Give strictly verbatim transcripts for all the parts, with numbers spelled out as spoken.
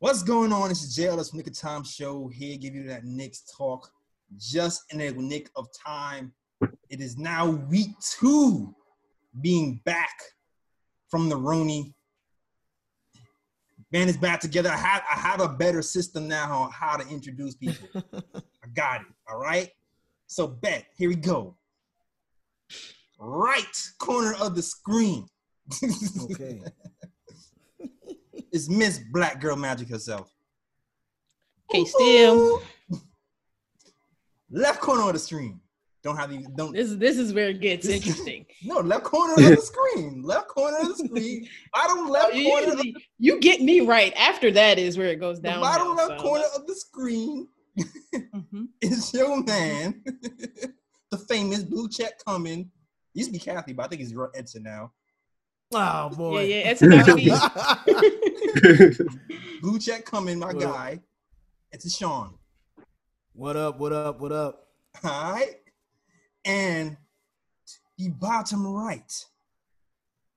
What's going on? It's J L, this Nick of Time show here, giving you that Knicks talk just in the nick of time. It is now week two being back from the Rooney. Band is back together. I have, I have a better system now on how to introduce people. I got it. All right. So, bet. Here we go. Right corner of the screen. Okay. It's Miss Black Girl Magic herself. Okay, still. Left corner of the screen. Don't have even don't. This this is where it gets interesting. No, left corner of the screen. Left corner of the screen. Bottom left you corner. Usually, of the, you get me right. After that is where it goes down. Bottom now, left so. corner of the screen mm-hmm. is your man, the famous blue check coming. He used to be Kathy, but I think he's Edson now. Oh boy! Yeah, yeah. It's a blue check coming, my what guy. Up? It's a Sean. What up? What up? What up? All right. And the bottom right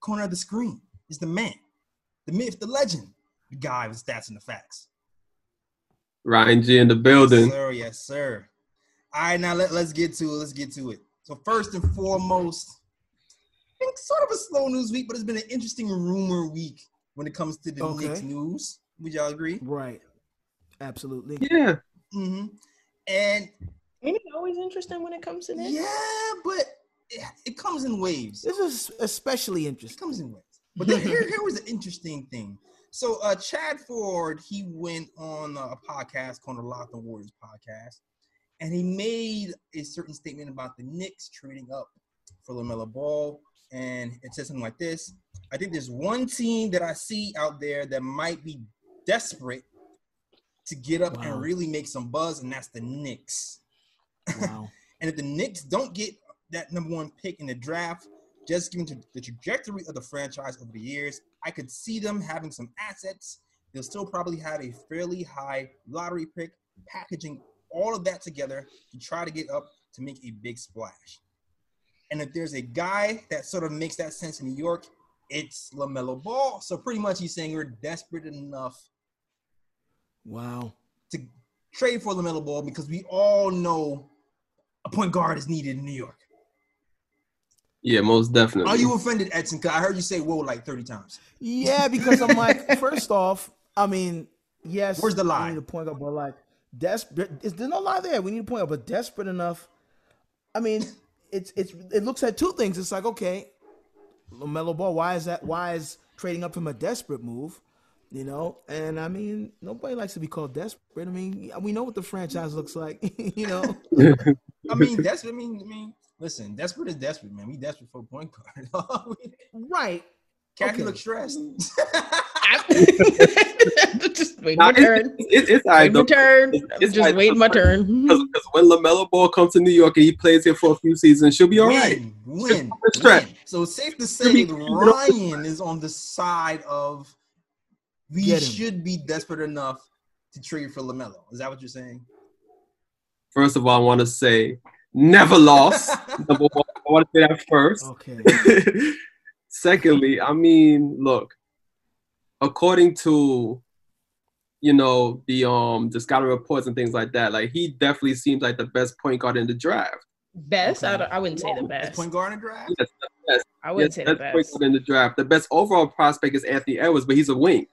corner of the screen is the man, the myth, the legend, the guy with stats and the facts. Ryan G in the building. Yes, sir. Yes, sir. All right, now let, let's get to it. Let's get to it. So first and foremost, I think sort of a slow news week, but it's been an interesting rumor week when it comes to the okay. Knicks news. Would y'all agree? Right. Absolutely. Yeah. Mm-hmm. And ain't it always interesting when it comes to this? Yeah, but it, it comes in waves. This is especially interesting. It comes in waves. But then here, here was an interesting thing. So uh, Chad Ford, he went on a podcast called the Locked On Warriors podcast, and he made a certain statement about the Knicks trading up for LaMelo Ball, and it said something like this. I think there's one team that I see out there that might be desperate to get up wow. and really make some buzz, and that's the Knicks. Wow. And if the Knicks don't get that number one pick in the draft, just given the trajectory of the franchise over the years, I could see them having some assets. They'll still probably have a fairly high lottery pick, packaging all of that together to try to get up to make a big splash. And if there's a guy that sort of makes that sense in New York, it's LaMelo Ball. So pretty much he's saying we're desperate enough wow. to trade for LaMelo Ball because we all know a point guard is needed in New York. Yeah, most definitely. Are you offended, Edson? Because I heard you say whoa like thirty times. Yeah, because I'm like, first off, I mean, yes. Where's the lie? We need a point guard, but like, desperate. Is there no lie there? We need a point guard, but desperate enough. I mean, it's it's it looks at two things. It's like, okay, LaMelo Ball, why is that? Why is trading up from a desperate move? You know, and I mean, nobody likes to be called desperate. I mean, we know what the franchise looks like, you know. I mean, that's what I mean. I mean, listen, desperate is desperate, man. We desperate for a point guard. Right. Kathy okay. looks stressed. Just wait nah, my turn. It's, it's, it's all right, wait my turn. It's, it's just right. wait my turn. Because when LaMelo Ball comes to New York and he plays here for a few seasons, she'll be all win, right. Win, win. So it's safe to say that Ryan is on the side of we should be desperate enough to trade for LaMelo. Is that what you're saying? First of all, I want to say never lost. Number one, I want to say that first. Okay. Secondly, I mean, look, according to, you know, the um the scouting reports and things like that, like he definitely seems like the best point guard in the draft. Best? Okay. I, don't, I wouldn't say the best. Best point guard in the draft? Yes, the best. I wouldn't yes, say the best. Point guard in the draft. The best overall prospect is Anthony Edwards, but he's a wing.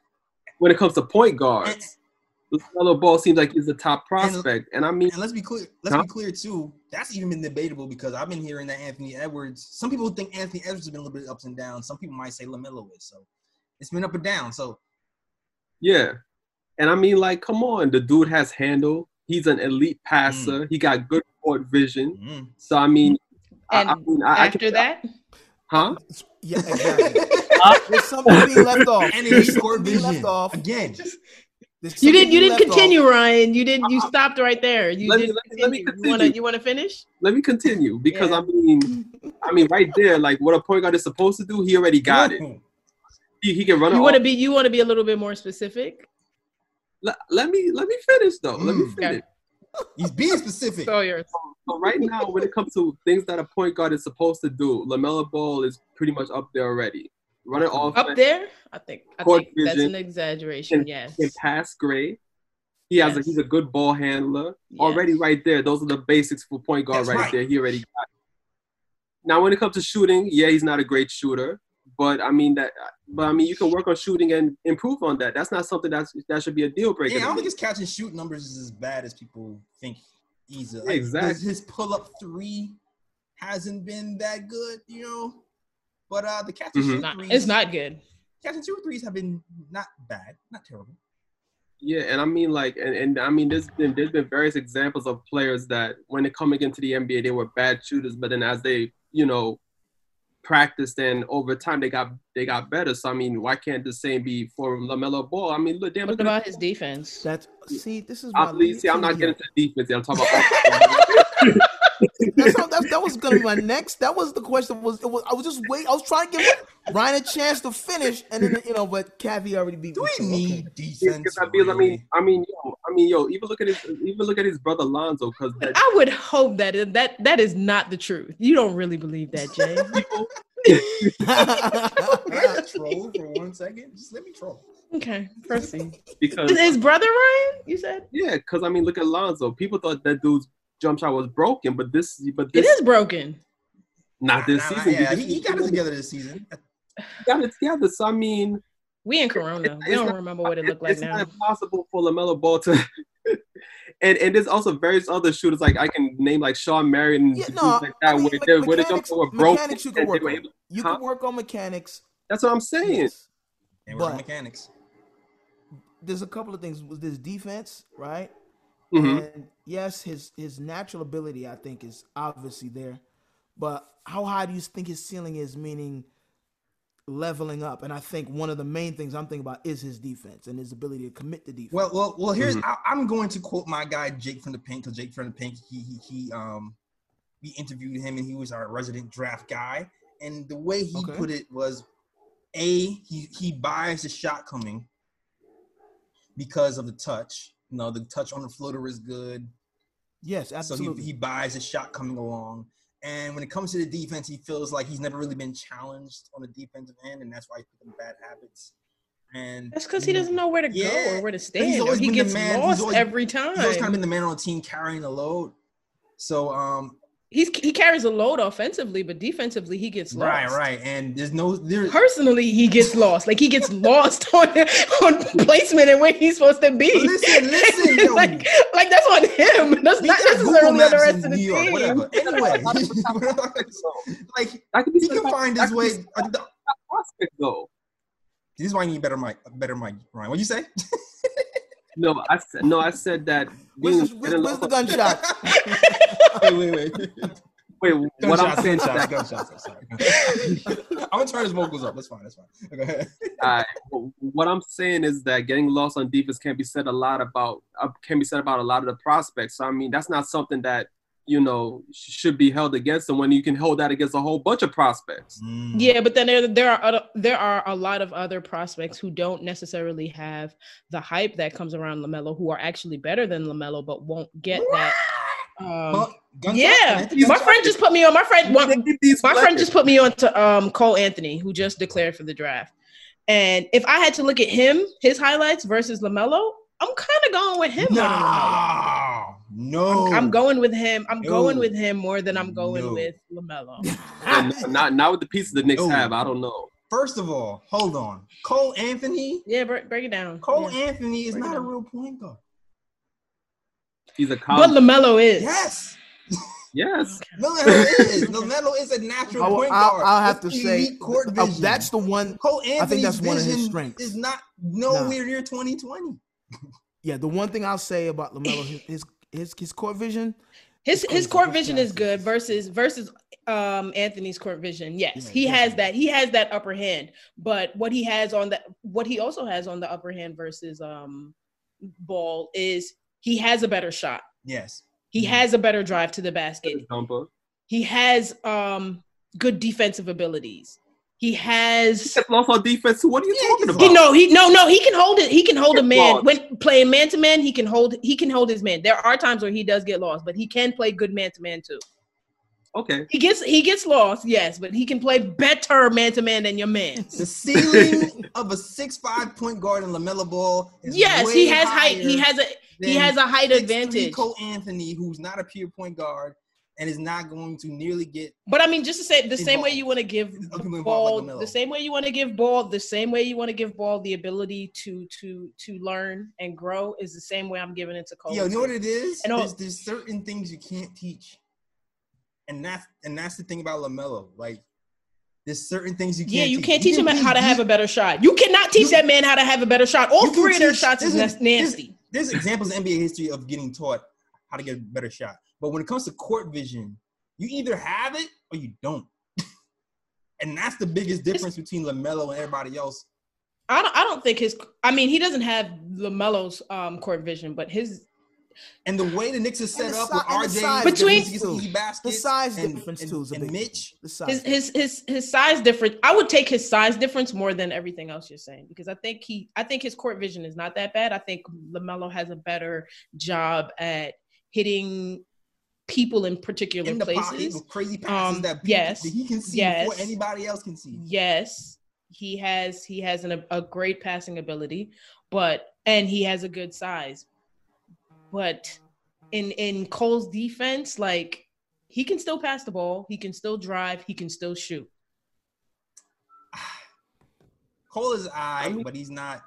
When it comes to point guards, LaMelo Ball seems like he's a top prospect. And, and I mean, and let's be clear. Let's huh? be clear too. That's even been debatable because I've been hearing that Anthony Edwards. Some people think Anthony Edwards has been a little bit ups and downs. Some people might say LaMelo is. So it's been up and down. So yeah, and I mean, like, come on, the dude has handle. He's an elite passer. Mm. He got good court vision. Mm. So I mean, and I, I mean, I, after I can, that, huh? Yeah, exactly. Uh, there's something being left off. And there's something being left off again. You didn't. You didn't continue, off. Ryan. You didn't. You stopped right there. You let didn't. Me, let me, let me you want to. You want to finish? Let me continue because yeah. I mean, I mean, right there, like what a point guard is supposed to do, he already got it. He, he can run. You want to be. You want to be a little bit more specific. Let, let me. Let me finish though. Mm, let me finish. Okay. He's being specific. So yours. So right now, when it comes to things that a point guard is supposed to do, LaMelo Ball is pretty much up there already. running off up there. I think I think that's an exaggeration. Can, yes, can pass grade. He has yes. a, he's a good ball handler yes. already right there. Those are the basics for point guard right, right there. He already got it. Now, when it comes to shooting, yeah, he's not a great shooter, but I mean that. But I mean, you can work on shooting and improve on that. That's not something that's that should be a deal breaker. Yeah, I don't think his catch and shoot numbers is as bad as people think. Easily, like, exactly. His pull up three hasn't been that good, you know. But uh, the catch and mm-hmm. shoot not, threes, it's not good. Catch and shoot threes have been not bad, not terrible. Yeah, and I mean, like, and, and I mean, there's been, there's been various examples of players that when they're coming into the N B A, they were bad shooters, but then as they, you know, practiced and over time, they got they got better. So, I mean, why can't the same be for LaMelo Ball? I mean, look, damn. What about his defense? That's, see, this is my lead. See, I'm not getting to defense. I'm talking about That's how, that, that was going to be my next. That was the question. Was, it was I was just wait. I was trying to give Ryan a chance to finish, and then you know, but Cavi already beat. Do we need okay. defense? I, feel, I mean, I mean, yo, I mean, yo. Even look at his, even look at his brother Lonzo. Because I would hope that that that is not the truth. You don't really believe that, Jay. I troll for one second. Just let me troll. Okay, proceed. Because his brother Ryan, you said. Yeah, because I mean, look at Lonzo. People thought that dude's jump shot was broken, but this, but this, it is broken. Not this nah, nah, season. Yeah, he, he got it together this season. He got it together. So I mean, we in Corona, it, we don't not, remember what it looked like it's now. It's not possible for LaMelo Ball to, and and there's also various other shooters like I can name like Sean Marion, yeah, no, like that I mean, where me- where the jump shot were broken. You can work, able, you huh? can work on mechanics. That's what I'm saying. Yes. And work on mechanics. There's a couple of things with this defense, right? Mm-hmm. And yes, his his natural ability, I think, is obviously there. But how high do you think his ceiling is, meaning leveling up? And I think one of the main things I'm thinking about is his defense and his ability to commit to defense. Well, well, well. Here's mm-hmm. I, I'm going to quote my guy Jake from the Pink, because Jake from the Pink, he he he um we interviewed him and he was our resident draft guy. And the way he okay. put it was, a he he buys the shot coming because of the touch. You know, the touch on the floater is good. Yes, absolutely. So he, he buys his shot coming along. And when it comes to the defense, he feels like he's never really been challenged on the defensive end, and that's why he's putting bad habits. And that's because he doesn't know where to yeah, go or where to stand. He's always he been gets the man. lost he's always, every time. He's always kind of been the man on the team carrying the load. So um, he's he carries a load offensively, but defensively he gets lost. Right, right. And there's no there's... personally he gets lost. Like he gets lost on on placement and where he's supposed to be. But listen, listen, yo. like like that's on him. That's he not necessarily on the rest of the York, team. Whatever. Anyway, like that could be he can like, find his way. Though this is why you need better Mike, better Mike Ryan. What you say? No, I said no. I said that. Where's, where's, where's the gunshot? wait, wait, wait. Wait, what gunshots, I'm saying gunshots, gunshots, I'm sorry. I'm going to turn his vocals up. That's fine, that's fine. Go ahead. Uh, what I'm saying is that getting lost on defense can be said a lot about, uh, can be said about a lot of the prospects. So, I mean, that's not something that, you know, should be held against them when you can hold that against a whole bunch of prospects. Mm. Yeah, but then there, there are other, there are a lot of other prospects who don't necessarily have the hype that comes around LaMelo, who are actually better than LaMelo, but won't get that. Um, well, yeah, my friend just put me on. My friend, well, my friend just put me on to um, Cole Anthony, who just declared for the draft. And if I had to look at him, his highlights versus LaMelo, I'm kind of going with him. No, no, I'm, I'm going with him. I'm no. going with him more than I'm going no. with LaMelo. not, not with the pieces the Knicks no. have. I don't know. First of all, hold on, Cole Anthony. Yeah, break, break it down. Cole yeah. Anthony is break not a real point guard. He's a college. But LaMelo is. Yes. Yes. LaMelo is. LaMelo is a natural I'll, point guard. I'll, I'll have to say, uh, that's the one. Cole Anthony's I think that's one of his strengths. Is not nowhere near twenty twenty. Yeah, the one thing I'll say about LaMelo, his his his, his court vision. His his court vision is good versus versus um, Anthony's court vision. Yes, he has that. He has that upper hand. But what he has on the what he also has on the upper hand versus um, Ball is. He has a better shot. Yes. He yeah. has a better drive to the basket. He has um, good defensive abilities. He has he lost on defense. What are you yeah, talking about? He, no, he no no he can hold it. He can hold he a man lost. When playing man to man. He can hold he can hold his man. There are times where he does get lost, but he can play good man to man too. Okay. He gets he gets lost, yes, but he can play better man-to-man than your man. The ceiling of a six five point guard in LaMelo Ball is yes, he has height. He has a he has a height advantage. Cole Anthony, who's not a pure point guard and is not going to nearly get. But I mean, just to say, the involved. same way you want to give Ball, like the same way you want to give Ball, the same way you want to give Ball the ability to to to learn and grow is the same way I'm giving it to Cole. Yo, you know what it is? And there's, there's certain things you can't teach. And that's and that's the thing about LaMelo. Like, there's certain things you can't. Yeah, you teach. can't teach you him how to have a better shot. You cannot teach you, that man how to have a better shot. All three of their shots is nasty. There's, there's examples in N B A history of getting taught how to get a better shot. But when it comes to court vision, you either have it or you don't. And that's the biggest difference it's, between LaMelo and everybody else. I don't. I don't think his. I mean, he doesn't have LaMelo's um, court vision, but his. And the way the Knicks are set up si- with R J between the size difference too, and Mitch, his his his his size difference. I would take his size difference more than everything else you're saying because I think he, I think his court vision is not that bad. I think LaMelo has a better job at hitting people in particular in the places. Po- crazy passes um, that, people, yes, that he can see yes, before anybody else can see. Yes, he has he has an, a great passing ability, but and he has a good size. But in in Cole's defense, like, he can still pass the ball. He can still drive. He can still shoot. Cole is I, I mean, but he's not.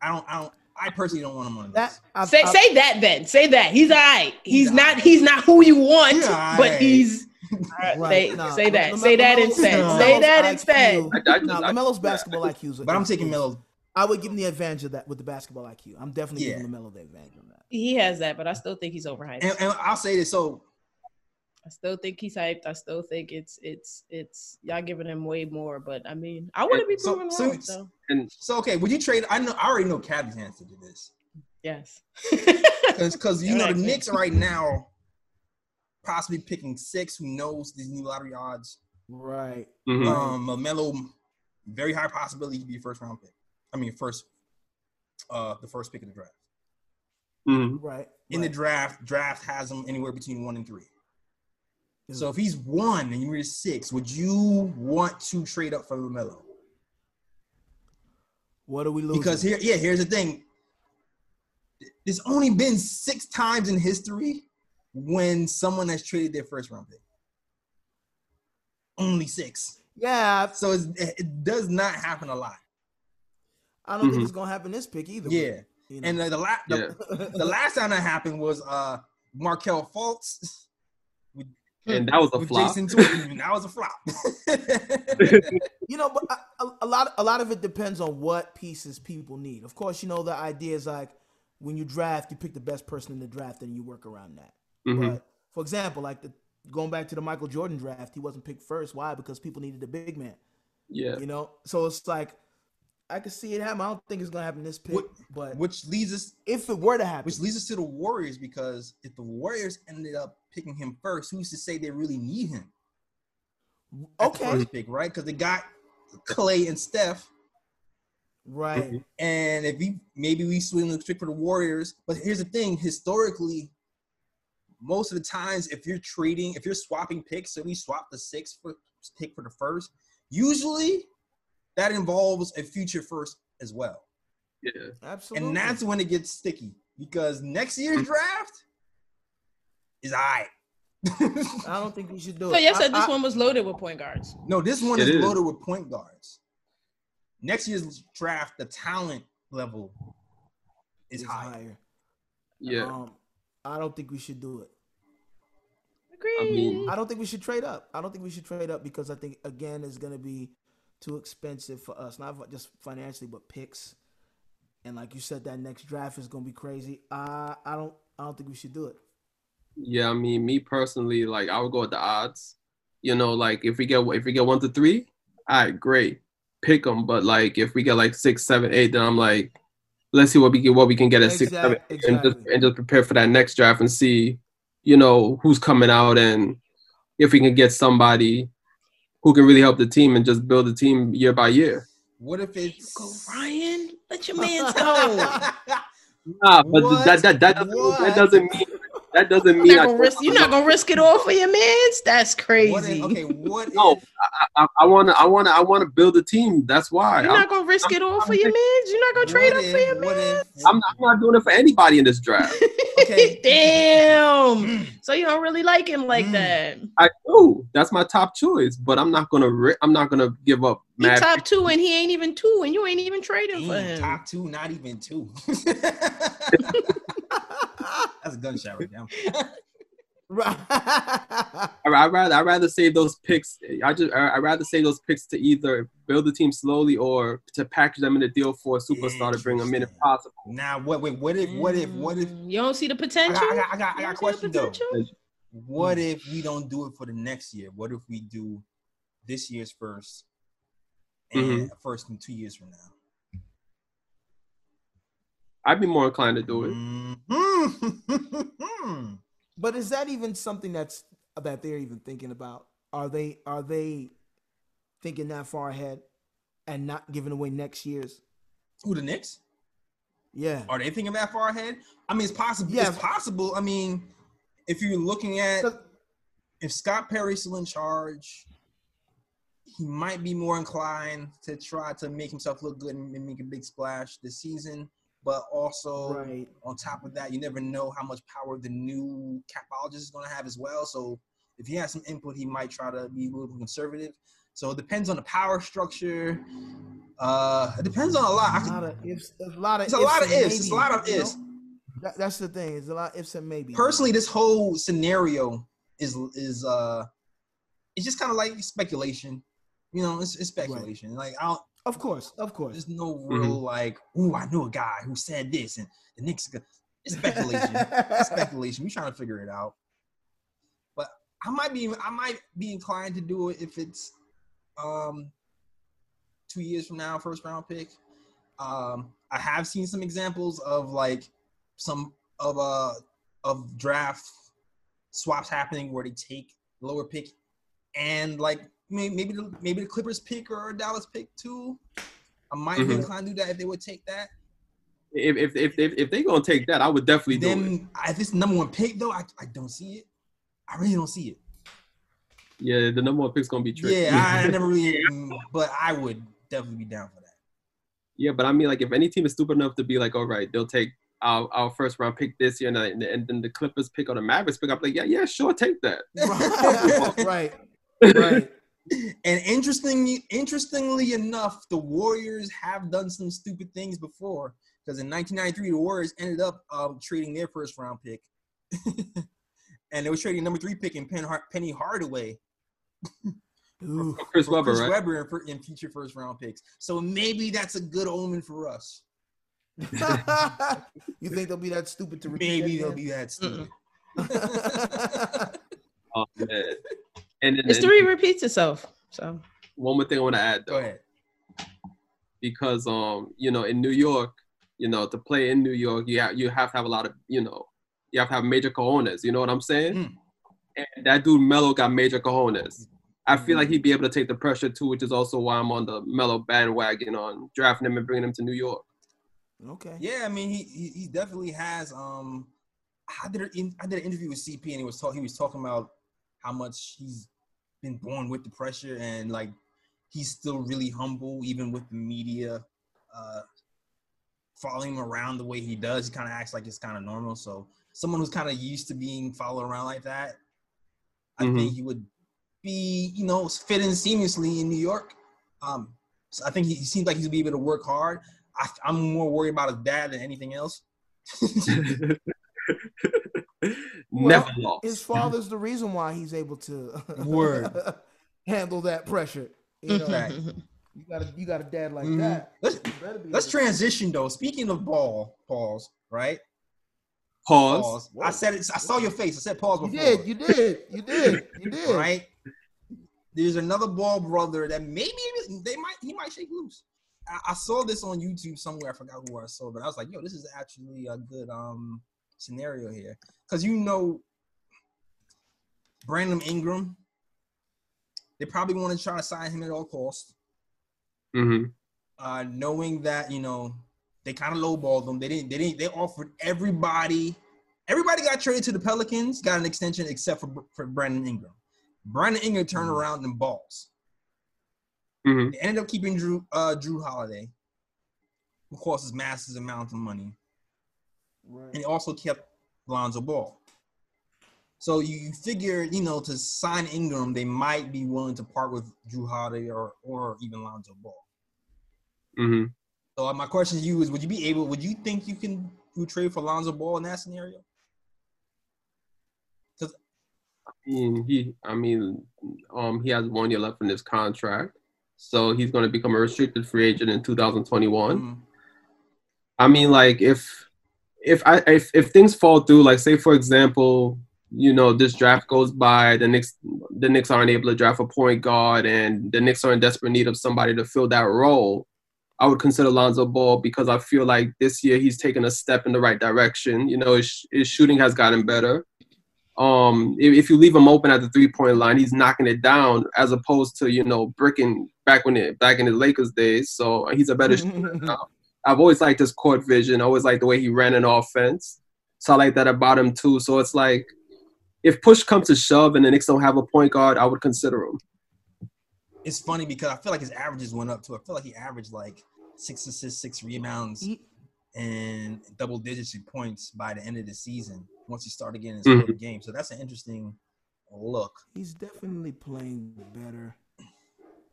I don't. I don't. I personally don't want him on this. That, say I've, say I've, that then. Say that he's I. He's, he's not. I. He's not who you want. He's but he's. Right, right, say, nah, say that. Say that instead. No. Say that instead. LaMelo's basketball I Q is. But I'm taking Melo. I would give him the advantage of that with the basketball I Q. I'm definitely yeah. giving LaMelo the advantage on that. He has that, but I still think he's overhyped. And, and I'll say this, so I still think he's hyped. I still think it's it's it's y'all giving him way more. But I mean, I wouldn't be proven so, wrong. So, so. And, so okay, would you trade? I know I already know Cabby's answer to this. Yes, because you know the Knicks right now possibly picking six. Who knows these new lottery odds? Right. Mm-hmm. Um, LaMelo, very high possibility to be a first round pick. I mean, first, uh, the first pick of the draft. Mm-hmm. Right. In right. the draft, draft has him anywhere between one and three. Mm-hmm. So if he's one and you're six, would you want to trade up for LaMelo? What are we losing? Because here, yeah, here's the thing. There's only been six times in history when someone has traded their first round pick. Only six. Yeah. So it's, it does not happen a lot. I don't mm-hmm. think it's gonna happen this pick either. Yeah, way, you know? and the the, la- the, yeah. the last time that happened was uh, Markel Fultz, with, and that was a flop. Jason Twitten, that was a flop. You know, but a, a lot a lot of it depends on what pieces people need. Of course, you know the idea is like when you draft, you pick the best person in the draft, and you work around that. Mm-hmm. But for example, like the, going back to the Michael Jordan draft, he wasn't picked first. Why? Because people needed a big man. Yeah, you know, so it's like. I could see it happen. I don't think it's gonna happen this pick, which, but which leads us if it were to happen, which leads us to the Warriors because if the Warriors ended up picking him first, who's to say they really need him? Okay, at the first pick, right? Because they got Clay and Steph, right? Mm-hmm. And if he maybe we swing the trick for the Warriors, but here's the thing: historically, most of the times, if you're trading, if you're swapping picks, so we swap the sixth pick for the first, usually. That involves a future first as well. Yeah, absolutely. And that's when it gets sticky because next year's draft is all right. I don't think we should do it. So yes, I, this I, one was loaded with point guards. No, this one is, is loaded with point guards. Next year's draft, the talent level is higher. higher. Yeah. Um, I don't think we should do it. Agreed. I, mean, I don't think we should trade up. I don't think we should trade up because I think, again, it's going to be – too expensive for us, not just financially, but picks. And like you said, that next draft is gonna be crazy. I I don't I don't think we should do it. Yeah, I mean, me personally, like I would go with the odds. You know, like if we get if we get one to three, all right, great, pick them. But like if we get like six, seven, eight, then I'm like, let's see what we get, what we can get at exactly, six, seven, eight, exactly. and, just, and just prepare for that next draft and see, you know, who's coming out and if we can get somebody. Who can really help the team and just build the team year by year? What if it's go Ryan? Let your man go. Nah, but what? that that that doesn't, that doesn't mean that doesn't I'm mean not I risk, you're not gonna risk it all for your mans. That's crazy. What is, okay, what? Is, no, I, I, I wanna, I wanna, I wanna build a team. That's why you're I'm, not gonna risk I'm, it all I'm, for I'm, your mans. You're not gonna trade up is, for your mans. I'm, I'm not doing it for anybody in this draft. Okay. Damn. So you don't really like him like mm. that? I do. That's my top choice, but I'm not gonna. Ri- I'm not gonna give up. He top two and he ain't even two, and you ain't even trading Damn, for him. Top two, not even two. That's a gunshot right now. I rather I rather save those picks. I just I rather save those picks to either build the team slowly or to package them in a deal for a superstar to bring them in if possible. Now, what? Wait, what if? What if? What if? You don't see the potential. I got I got, I got a question though. What if we don't do it for the next year? What if we do this year's first? Mm-hmm. And first in two years from now, I'd be more inclined to do it. Mm-hmm. But is that even something that's that they're even thinking about? Are they are they thinking that far ahead and not giving away next year's? Who, the Knicks? Yeah. Are they thinking that far ahead? I mean, it's possible. Yeah. It's possible. I mean, if you're looking at so, if Scott Perry's still in charge, he might be more inclined to try to make himself look good and make a big splash this season. But also, right. on top of that, you never know how much power the new capologist is going to have as well. So if he has some input, he might try to be a little conservative. So it depends on the power structure. Uh, it depends on a lot. It's a lot of ifs. It's a lot of, it's ifs, a lot of ifs. It's a lot of ifs. That, that's the thing. It's a lot of ifs and maybe. Personally, this whole scenario is is uh, it's just kind of like speculation. You know, it's, it's speculation. Right. Like, I don't, of course, of course. There's no real mm-hmm. like, ooh, I knew a guy who said this, and the Knicks. It's speculation. It's speculation. We're trying to figure it out. But I might be, I might be inclined to do it if it's, um, two years from now, first round pick. Um, I have seen some examples of like some of uh of draft swaps happening where they take lower pick and like. Maybe the, maybe the Clippers pick or Dallas pick too. I might mm-hmm. be inclined to do that if they would take that. If if if if, if they're gonna take that, I would definitely then, do it. If it's the number one pick though, I, I don't see it. I really don't see it. Yeah, the number one pick's gonna be tricky. Yeah, I never really, but I would definitely be down for that. Yeah, but I mean, like, if any team is stupid enough to be like, all right, they'll take our, our first round pick this year, and, and and then the Clippers pick or the Mavericks pick, I'm like, yeah, yeah, sure, take that. Right, right. And interestingly, interestingly enough, the Warriors have done some stupid things before. Because in nineteen ninety-three, the Warriors ended up um, trading their first round pick, and they were trading number three pick in Pen- Penny Hardaway, Ooh, for Chris Webber, Chris right? Webber in, in future first round picks. So maybe that's a good omen for us. You think they'll be that stupid to repeat? Maybe they'll be that stupid. Oh man. And then, history and, repeats itself. So one more thing I want to add, though. Go ahead. Because um, you know, in New York, you know, to play in New York, you have you have to have a lot of, you know, you have to have major cojones. You know what I'm saying? Mm. And that dude Melo got major cojones. I feel mm. like he'd be able to take the pressure too, which is also why I'm on the Melo bandwagon on drafting him and bringing him to New York. Okay. Yeah, I mean, he he, he definitely has. Um, I did a, I did an interview with C P, and he was talk, he was talking about how much he's been born with the pressure, and like he's still really humble even with the media uh following him around the way he does. He kind of acts like it's kind of normal. So someone who's kind of used to being followed around like that, I mm-hmm. think he would be, you know, fit in seamlessly in New York. Um, so I think he, he seems like he'd be able to work hard. I, I'm more worried about his dad than anything else. Well, never lost. His father's the reason why he's able to Word. handle that pressure. You know, right. you got a you got a dad like mm-hmm. that. Let's, let's transition to- though. Speaking of ball, pause. Right? Pause. pause. I said it. I saw your face. I said pause before. You did. You did. You did. You did. Right? There's another ball brother that maybe they might he might shake loose. I, I saw this on YouTube somewhere. I forgot who I saw, but I was like, yo, this is actually a good um. scenario here, because you know Brandon Ingram, they probably want to try to sign him at all costs, mm-hmm. uh, knowing that, you know, they kind of lowballed them. They didn't. They didn't. They offered everybody Everybody got traded to the Pelicans, got an extension except for, for Brandon Ingram. Brandon Ingram turned mm-hmm. around and balls. Mm-hmm. They ended up keeping Jrue, uh, Jrue Holiday, who costs massive amounts of money. Right. And they also kept Lonzo Ball. So you, you figure, you know, to sign Ingram, they might be willing to part with Jrue Holiday or, or even Lonzo Ball. Mm-hmm. So my question to you is, would you be able, would you think you can you trade for Lonzo Ball in that scenario? I mean, he, I mean, um, he has one year left in his contract. So he's going to become a restricted free agent in two thousand twenty-one. Mm-hmm. I mean, like, if if I if, if things fall through, like, say, for example, you know, this draft goes by, the Knicks, the Knicks aren't able to draft a point guard, and the Knicks are in desperate need of somebody to fill that role, I would consider Lonzo Ball because I feel like this year he's taken a step in the right direction. You know, his, his shooting has gotten better. Um, if, if you leave him open at the three-point line, he's knocking it down as opposed to, you know, bricking back when it, back in the Lakers days. So he's a better shooter now. I've always liked his court vision. I always liked the way he ran an offense. So I like that about him too. So it's like if push comes to shove and the Knicks don't have a point guard, I would consider him. It's funny because I feel like his averages went up too. I feel like he averaged like six assists, six rebounds, he- and double digits in points by the end of the season. Once he started getting his mm-hmm. game. So that's an interesting look. He's definitely playing better.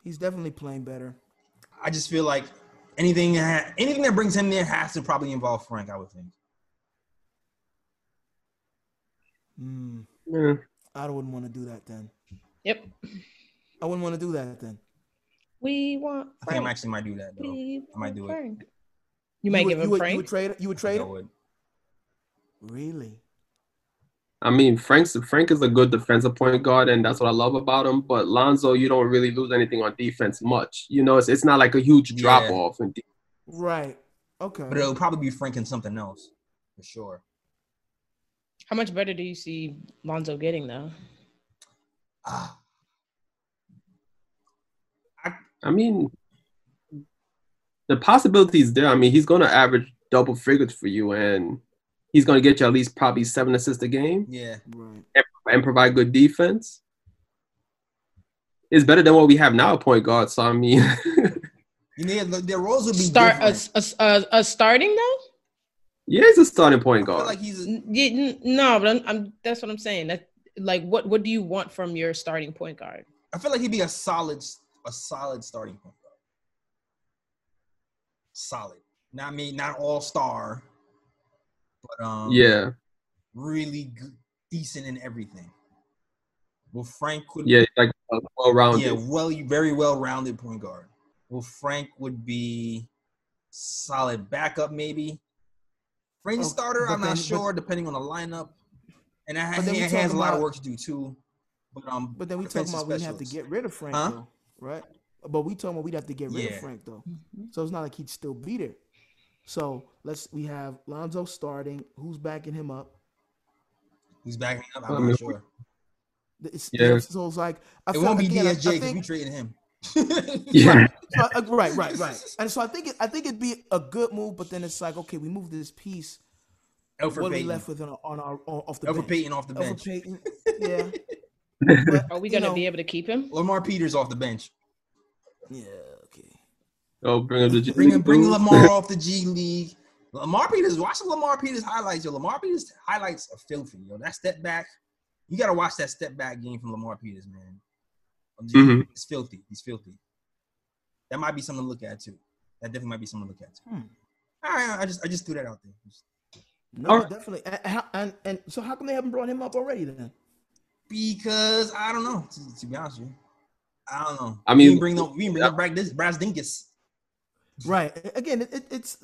He's definitely playing better. I just feel like anything that, anything that brings him there has to probably involve Frank, I would think. Mm. Yeah. I wouldn't want to do that then. Yep. I wouldn't want to do that then. We want Frank. I think I actually might do that, though. We I might do Frank. It. You might you would, give him you Frank? Would, you would trade, you would trade I him? Would. Really? I mean, Frank's, Frank is a good defensive point guard, and that's what I love about him. But Lonzo, you don't really lose anything on defense much. You know, it's it's not like a huge drop-off. Yeah. Right. Okay. But it'll probably be Frank and something else, for sure. How much better do you see Lonzo getting, though? Uh, I, I mean, the possibility is there. I mean, he's going to average double figures for you, and he's going to get you at least probably seven assists a game. Yeah. Right. And, and provide good defense. It's better than what we have now at point guard. So, I mean. You need, their roles would be Start different. A, a, a starting, though? Yeah, he's a starting point guard. I feel like he's a- yeah, no, but I'm, I'm, that's what I'm saying. That, like, what, what do you want from your starting point guard? I feel like he'd be a solid, a solid starting point guard. Solid. Not, I mean, not all-star. But, um, yeah, really good, decent in everything. Well, Frank would yeah, like uh, well-rounded. Yeah, well, very well-rounded point guard. Well, Frank would be solid backup, maybe. Frank oh, starter, I'm not then, sure, but, depending on the lineup. And I, he has about, a lot of work to do too. But um, but then we talking about we have to get rid of Frank, huh? though, right? But we talking about we'd have to get rid yeah. of Frank though. So it's not like he'd still be there. So let's we have Lonzo starting. Who's backing him up? Who's backing him up? I'm not sure. It's, yeah. So it's like I it felt, won't be again, D S J because we traded him. yeah. Right, right, right, right. And so I think it, I think it'd be a good move, but then it's like okay, we moved this piece. Elfrid what Payton. Are we left with on our, on our on, off the Elfrid bench? Payton off the bench. Elfrid Payton, yeah. But, are we gonna you know, be able to keep him? Lamar Peters off the bench. Yeah. Oh, bring up the G bring, League. Bring Lamar off the G League. Lamar Peters, watch the Lamar Peters highlights. Yo, Lamar Peters highlights are filthy. Yo, that step back, you gotta watch that step back game from Lamar Peters, man. Mm-hmm. It's filthy. He's filthy. That might be something to look at too. That definitely might be something to look at too. Hmm. All right, I just I just threw that out there. Just... No, right. Definitely. And, and and so how come they haven't brought him up already then? Because I don't know. To, to be honest with you, I don't know. I mean, we didn't bring them. We didn't bring yeah. back this Braz Dinkus. Right. Again, it, it's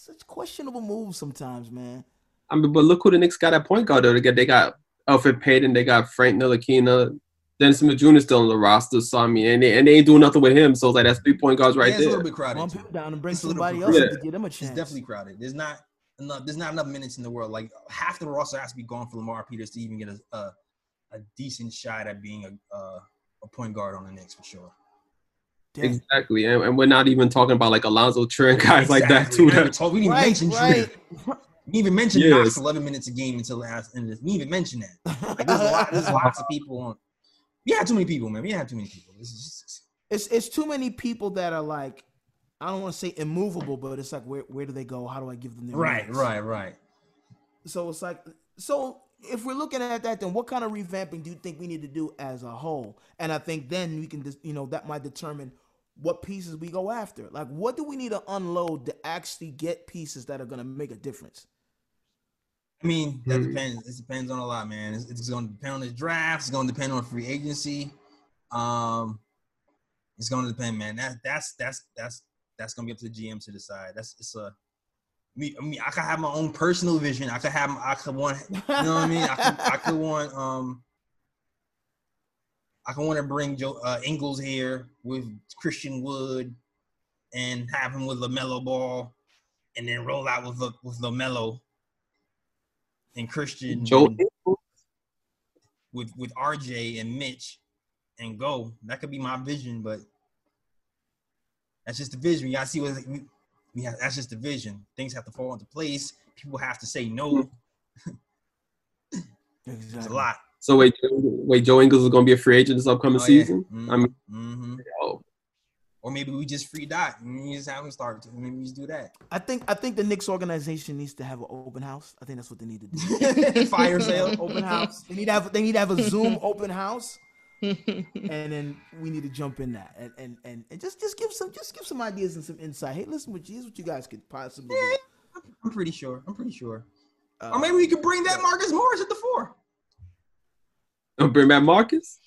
such questionable moves sometimes, man. I mean, but look who the Knicks got at point guard, though. They got, they got Elfrid Payton. They got Frank Ntilikina. Dennis Smith Junior still on the roster. So, I mean, and they, and they ain't doing nothing with him. So, like, that's three point guards right yeah, it's there. It's a little bit crowded. One people down and bring it's somebody else yeah. to give them a chance. It's definitely crowded. There's not enough There's not enough minutes in the world. Like, half the roster has to be gone for Lamar Peters to even get a a, a decent shot at being a, a, a point guard on the Knicks for sure. Damn. Exactly, and, and we're not even talking about like Alonzo Trent guys exactly. like that too. We didn't mention Trent. You even mentioned yes. Knox eleven minutes a game until the last end of this. You even mentioned that. Like, there's, a lot, there's lots of people on. We have too many people, man. We have too many people. This is just... It's it's too many people that are like, I don't want to say immovable, but it's like, where where do they go? How do I give them their right, minutes? right, right. So it's like, so if we're looking at that, then what kind of revamping do you think we need to do as a whole? And I think then we can, you know, that might determine what pieces we go after. Like, what do we need to unload to actually get pieces that are going to make a difference? I mean, that depends. It depends on a lot, man. It's, it's going to depend on the draft. It's going to depend on free agency. Um, it's going to depend, man. That that's that's that's that's going to be up to the G M to decide. That's it's a me. I mean, I could have my own personal vision. I could have. I could want. You know what I mean? I could, I could want. Um, I could want to bring Joe uh, Ingles here with Christian Wood, and have him with LaMelo Ball, and then roll out with with LaMelo. And Christian Joe with with R J and Mitch and go. That could be my vision, but that's just the vision. Y'all see what we, we have, that's just the vision. Things have to fall into place. People have to say no. Exactly. It's a lot. So wait, wait, Joe Ingles is gonna be a free agent this upcoming oh, yeah. season. Mm-hmm. I mean, mm-hmm. oh. Or maybe we just free dot and we just have them start. Maybe we just do that. I think I think the Knicks organization needs to have an open house. I think that's what they need to do. Fire sale, open house. They need to have they need to have a Zoom open house, and then we need to jump in that and and, and, and just, just give some just give some ideas and some insight. Hey, listen, what here's what you guys could possibly do. Yeah, I'm pretty sure. I'm pretty sure. Uh, or maybe we could bring that Marcus Morris at the four. Bring back Marcus.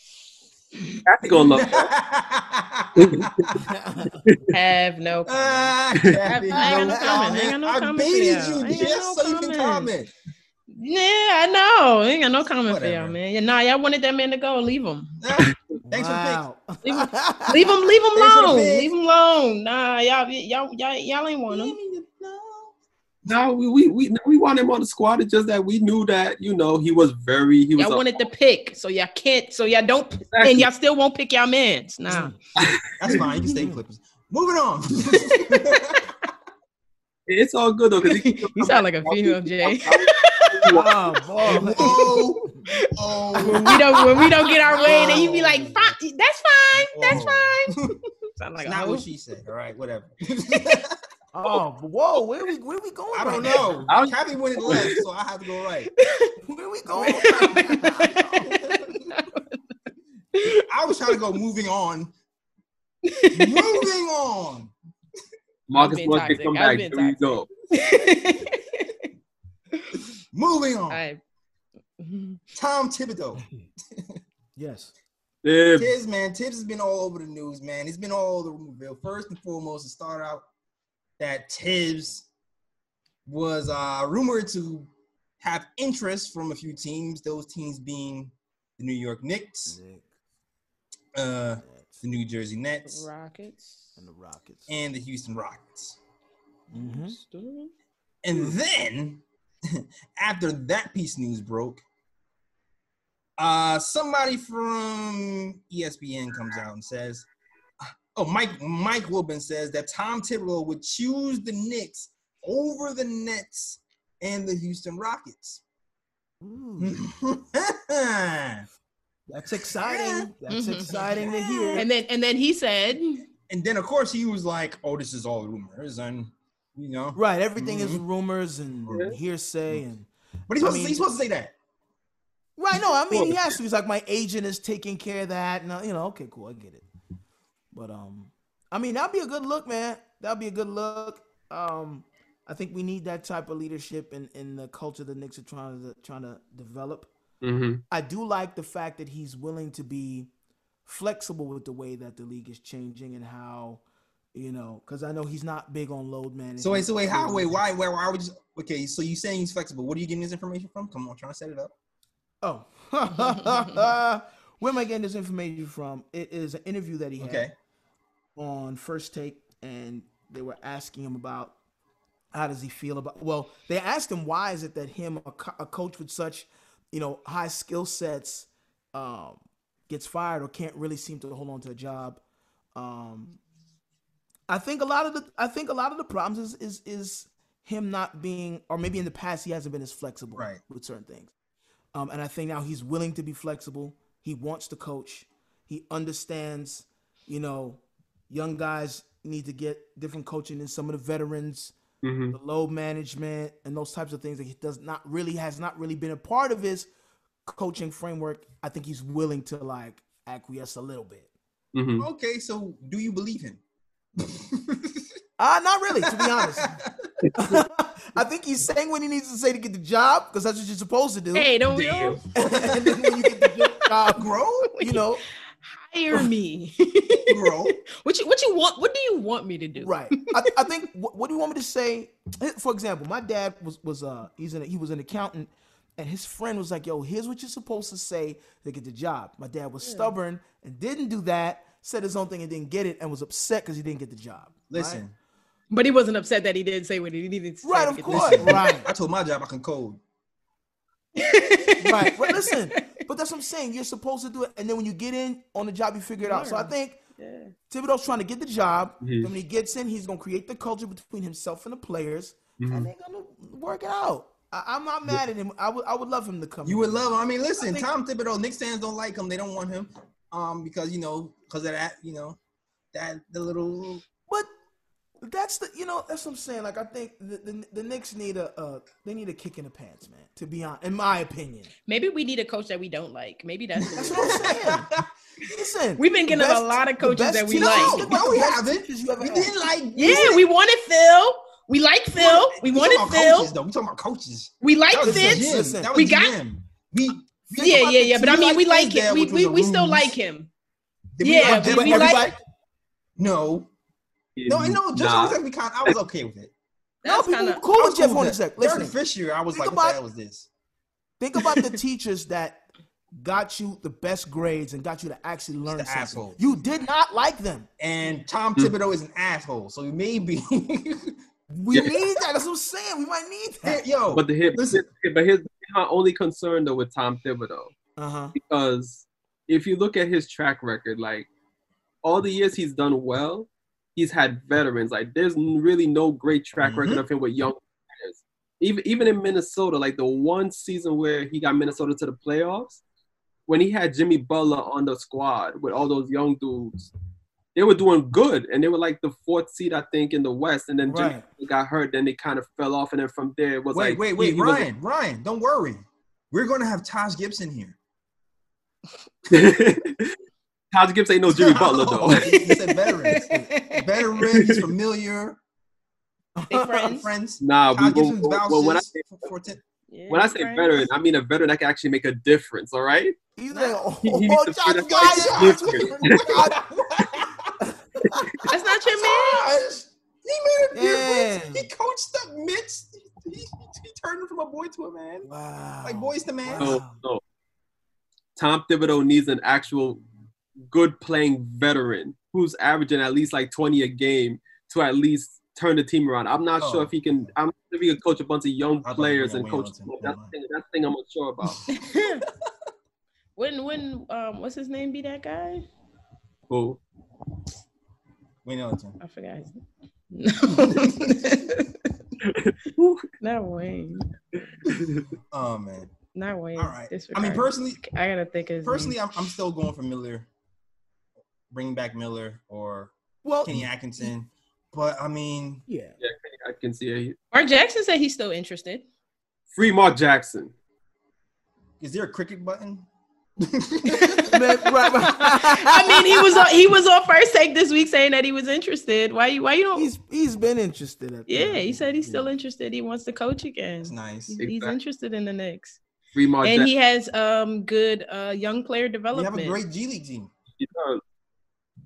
That's gonna look. Have no comment. Uh, have, I ain't no comment. I ain't no comment. I baited you I just no so comment. You can comment. Yeah, I know. I ain't got no comment Whatever. for y'all, man. Yeah, nah, y'all wanted that man to go. Leave him. Thanks wow. for leave him. Leave him. Leave him alone. Leave him alone. Nah, y'all, y'all, y'all, y'all ain't want him. No, we we we we want him on the squad. It's just that we knew that, you know, he was very he was. Y'all wanted to pick, so y'all can't, so y'all don't, exactly. and y'all still won't pick y'all mans. Nah, that's fine. You can stay Clippers. Moving on. It's all good though. You sound like a female, Jay. Wow, boy. Oh, oh. When we don't when we don't get our way, then you be like, fine, that's fine, that's fine. Sound like not what she said. All right, whatever. Oh, whoa! Where are we? Where are we going? I don't right know. Now? I was happy when it left, so I have to go right. Where are we going? I was trying to go. Moving on. Moving on. Marcus Morris can come back. There you go. Moving on. I... Tom Thibodeau. Yes. Tibbs. Tibbs, man. Tibbs has been all over the news, man. He's been all over the Louisville. First and foremost, to start out. That Tibbs was uh, rumored to have interest from a few teams, those teams being the New York Knicks, uh, the New Jersey Nets, the Rockets, and the Rockets, and the Houston Rockets. Mm-hmm. And then, after that piece of news broke, uh, somebody from E S P N comes out and says. Oh, Mike Mike Wilbon says that Tom Thibodeau would choose the Knicks over the Nets and the Houston Rockets. That's exciting. That's mm-hmm. exciting to hear. And then and then he said. And then of course he was like, "Oh, this is all rumors," and you know, right? Everything mm-hmm. is rumors and yeah. hearsay, mm-hmm. and but he's supposed, I mean, to, he's supposed to say that. Right? No, I mean he has to. He's like, my agent is taking care of that, and I, you know, okay, cool, I get it. But, um, I mean, that'd be a good look, man. That'd be a good look. Um, I think we need that type of leadership in, in the culture the Knicks are trying to trying to develop. Mm-hmm. I do like the fact that he's willing to be flexible with the way that the league is changing and how, you know, because I know he's not big on load management. So wait, so wait, how, wait, why, why, why would you, okay, so you saying he's flexible. What are you getting this information from? Come on, I'm trying to set it up. Oh. Where am I getting this information from? It is an interview that he had. Okay. On First Take, and they were asking him about how does he feel about, well, they asked him why is it that him, a, co- a coach with such, you know, high skill sets, um, gets fired or can't really seem to hold on to a job. Um, I think a lot of the, I think a lot of the problems is, is, is him not being, or maybe in the past he hasn't been as flexible right. with certain things. Um, and I think now he's willing to be flexible. He wants to coach. He understands, you know, young guys need to get different coaching than some of the veterans, mm-hmm. the load management, and those types of things that he does not really, has not really been a part of his coaching framework. I think he's willing to like acquiesce a little bit. Mm-hmm. Okay, so do you believe him? Uh, not really, to be honest. I think he's saying what he needs to say to get the job, because that's what you're supposed to do. Hey, don't we all? And then when you get the job, grow, you know. Hire me. Grow. What you, what you want, what do you want me to do? Right. I, I think, what, what do you want me to say? For example, my dad was, was uh, he's in a, he was an accountant, and his friend was like, yo, here's what you're supposed to say to get the job. My dad was yeah. stubborn and didn't do that, said his own thing and didn't get it, and was upset because he didn't get the job. Listen. Right? But he wasn't upset that he didn't say what he needed to say. Right, of course. Right. I told my job I can code. Right. But listen, but that's what I'm saying. You're supposed to do it. And then when you get in on the job, you figure it out. So I think yeah. Thibodeau's trying to get the job. Mm-hmm. When he gets in, he's going to create the culture between himself and the players. Mm-hmm. And they're going to work it out. I- I'm not mad at him. I, w- I would love him to come. You in. would love him. I mean, listen, I think- Tom Thibodeau, Knicks fans don't like him. They don't want him um, because, you know, because of that, you know, that the little – That's the, you know, that's what I'm saying. Like, I think the, the, the Knicks need a, uh, they need a kick in the pants, man, to be honest, in my opinion. Maybe we need a coach that we don't like. Maybe that's, that's what I'm saying. Listen. We've been getting best, a lot of coaches that we team, like. No, we haven't. You we had. didn't like. Yeah, didn't. we wanted Phil. We like Phil. We, we wanted Phil. Coaches, though. We talking about coaches. We like Fitz. We got him. We, we yeah, yeah, yeah. But I mean, we like him. We, we, we still like him. Yeah, we like No. No, and no, Jeff nah. Hornacek, kind of, I was okay with it. No, people kinda, were cool with Jeff Hornacek. Listen, Fisher, I was like, about, what the hell is this? Think about the teachers that got you the best grades and got you to actually learn something. Asshole. You did not like them. And Tom mm. Thibodeau is an asshole, so maybe we yeah. need that. That's what I'm saying. We might need that. Yo, but the hit, listen. But here's my only concern, though, with Tom Thibodeau. Uh-huh. Because if you look at his track record, like, all the years he's done well, he's had veterans. Like, there's really no great track mm-hmm. record of him with young players. Even even in Minnesota, like the one season where he got Minnesota to the playoffs, when he had Jimmy Butler on the squad with all those young dudes, they were doing good. And they were like the fourth seed, I think, in the West. And then Jimmy Butler right. got hurt. Then they kind of fell off. And then from there, it was wait, like... Wait, wait, wait, Ryan, was, Ryan, don't worry. We're going to have Taj Gibson here. Taj Gibson ain't no Jimmy Butler, though. He said veterans. Veterans, familiar. Friends. friends. Nah, Taj we Gibson's well, well, when I say, yeah, when I say veteran, I mean a veteran that can actually make a difference, all right? He's like, oh, he, he oh Taj, God. That's not your man. He made a difference. Yeah. He coached up Mitch. He, he, he turned him from a boy to a man. Wow. Like, boy's the man. No, no. Tom Thibodeau needs an actual good playing veteran who's averaging at least like twenty a game to at least turn the team around. I'm not oh. sure if he can. I'm not sure if he can coach a bunch of young players and coach. That's the thing, that's the thing I'm not sure about. When when um what's his name be that guy? Who? We know it's him. I forgot his name. No. Not Wayne. Oh man. Not Wayne. All right. I mean, personally, I gotta think. Of his personally, name. I'm I'm still going familiar. Bring back Miller or well, Kenny Atkinson, but I mean, yeah, yeah, I can see it. Mark Jackson said he's still interested. Free Mark Jackson. Is there a cricket button? I mean, he was on, he was on First Take this week saying that he was interested. Why you why you don't? He's he's been interested. At yeah, he said he's yeah. still interested. He wants to coach again. That's nice. He's, exactly. he's interested in the Knicks. Free Mark and Jackson. He has um good uh young player development. We have a great G League team. He does.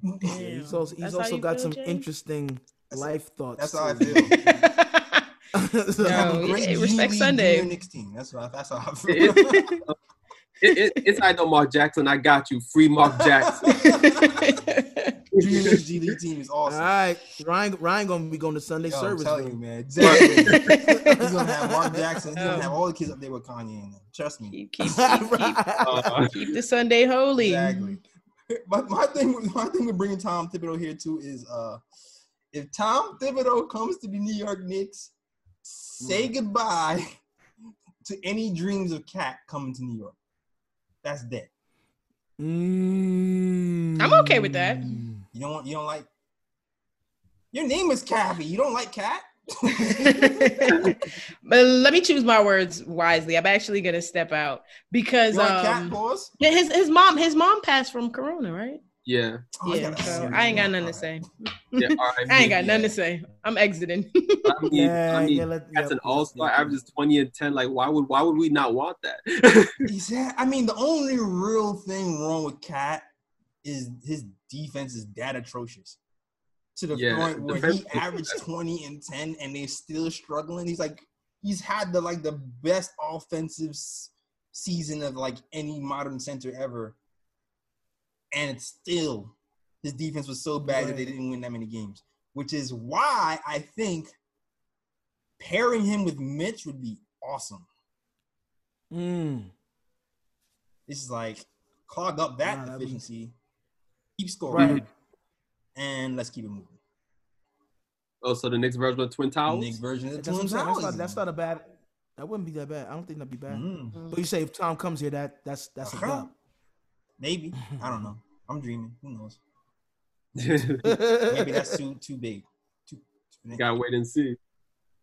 Yeah, he's also, he's also got feel, some Jay? interesting that's, life thoughts. That's how I feel. So, no, yeah, respect Sunday. Next team. That's how, that's how I feel. it, it, it, it's I know Mark Jackson. I got you. Free Mark Jackson. G League team is awesome. All right, Ryan. Ryan gonna be going to Sunday Yo, service. I'm telling you, man. Exactly. He's gonna have Mark Jackson. He's gonna have all the kids up there with Kanye. In them. Trust me. Keep, keep, keep, uh, keep the Sunday holy. Exactly. My, my thing with my thing with bringing Tom Thibodeau here too is uh, if Tom Thibodeau comes to the New York Knicks, Say goodbye to any dreams of Cat coming to New York. That's dead. Mm. I'm okay with that. You don't want, you don't like. Your name is Cappy. You don't like Cat? But let me choose my words wisely. I'm actually gonna step out because you um, Cat Paws? his his mom his mom passed from Corona, right? Yeah. Oh, yeah. I, so I ain't got nothing to say. Yeah, I, mean, I ain't got yeah. nothing to say. I'm exiting. I mean, yeah, I mean yeah, let, that's yeah, an all-star yeah. averages twenty and ten. Like, why would why would we not want that? Yeah, I mean, the only real thing wrong with Cat is his defense is that atrocious. To the yeah, point where defense, he averaged twenty and ten and they're still struggling. He's like, he's had the like the best offensive season of like any modern center ever. And it's still, his defense was so bad right. that they didn't win that many games, which is why I think pairing him with Mitch would be awesome. Mm. This is like, clog up that nah, efficiency, be... keep scoring, right. and let's keep it moving. Oh, so the Knicks version of Twin Towers? The Knicks version of Twin Towers. That's not, that's not a bad, that wouldn't be that bad. I don't think that'd be bad. Mm. But you say if Tom comes here, that that's that's uh-huh. a dub. Maybe. I don't know. I'm dreaming. Who knows? Maybe that's too too big. Too, too gotta wait and see.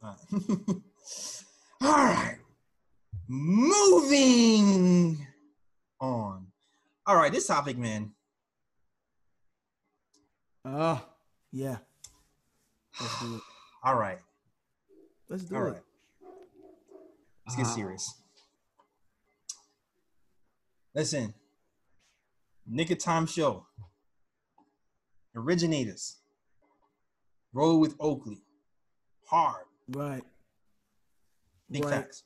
All right. All right. Moving on. All right. This topic, man. Oh, uh, yeah. Let's do it. All right. Let's do All it. Right. Let's get uh, serious. Listen. Nick of Time show, originators, roll with Oakley, hard. Right. Big right. facts.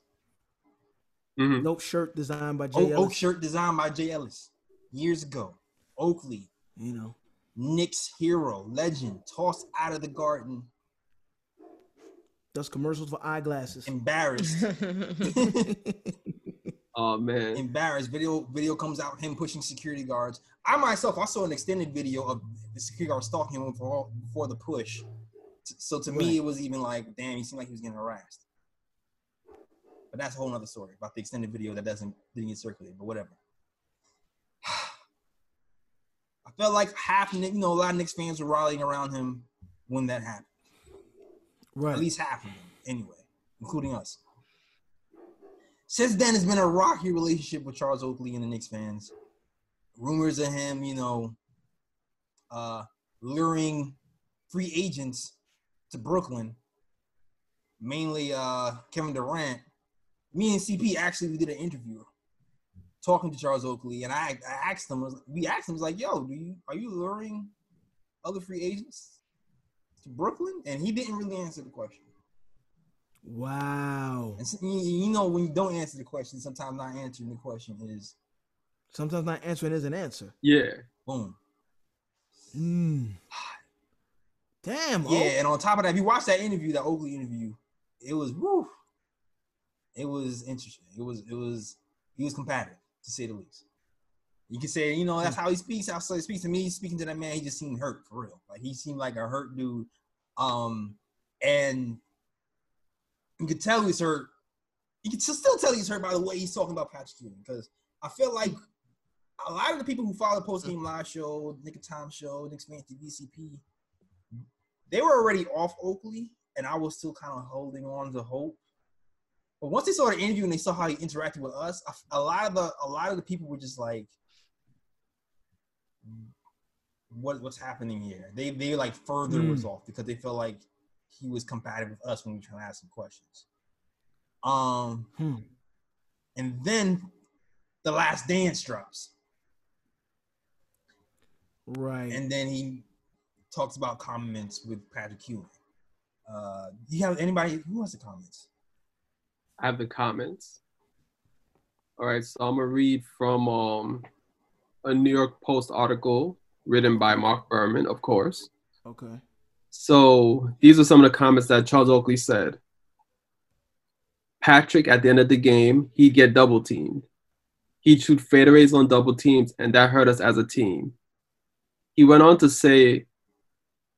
Mm-hmm. Nope shirt designed by Jay o- Ellis. Oak shirt designed by Jay Ellis years ago. Oakley, you know, Nick's hero, legend, tossed out of the garden. Does commercials for eyeglasses. Embarrassed. Oh man! Embarrassed. Video video comes out him pushing security guards. I myself, I saw an extended video of the security guard stalking him for all, before the push. So to right. me, it was even like, damn, he seemed like he was getting harassed. But that's a whole other story about the extended video that doesn't didn't get circulated. But whatever. I felt like half, you know, a lot of Knicks fans were rallying around him when that happened. Right. At least half of them, anyway, including us. Since then, it's been a rocky relationship with Charles Oakley and the Knicks fans. Rumors of him, you know, uh, luring free agents to Brooklyn, mainly uh, Kevin Durant. Me and C P actually, we did an interview talking to Charles Oakley, and I, I asked him, we asked him, I was like, yo, do you are you luring other free agents to Brooklyn? And he didn't really answer the question. Wow. And so, you know, when you don't answer the question, sometimes not answering the question is... Sometimes not answering is an answer. Yeah. Boom. Mm. Damn. Yeah, Oakley. And on top of that, if you watch that interview, that Oakley interview, it was, woo, it was interesting. It was, it was, he was competitive, to say the least. You can say, you know, that's how he speaks. That's how he speaks to me. Speaking to that man, he just seemed hurt, for real. Like, he seemed like a hurt dude. Um, and... You could tell he's hurt. You can still tell he's hurt by the way he's talking about Patrick Ewing, because I feel like a lot of the people who follow the Post Game Live show, Nick of Time show, Knicks Fan T V, C P, they were already off Oakley, and I was still kind of holding on to hope. But once they saw the interview and they saw how he interacted with us, I, a lot of the a lot of the people were just like, "What what's happening here?" They they like further mm. was off because they felt like he was compatible with us when we were trying to ask him questions. Um, hmm. And then The Last Dance drops. Right. And then he talks about comments with Patrick Ewing. Uh, do you have anybody who has the comments? I have the comments. All right, so I'm gonna read from um, a New York Post article written by Mark Berman, of course. Okay. So these are some of the comments that Charles Oakley said. Patrick, at the end of the game, he'd get double teamed. He'd shoot fadeaways on double teams, and that hurt us as a team. He went on to say,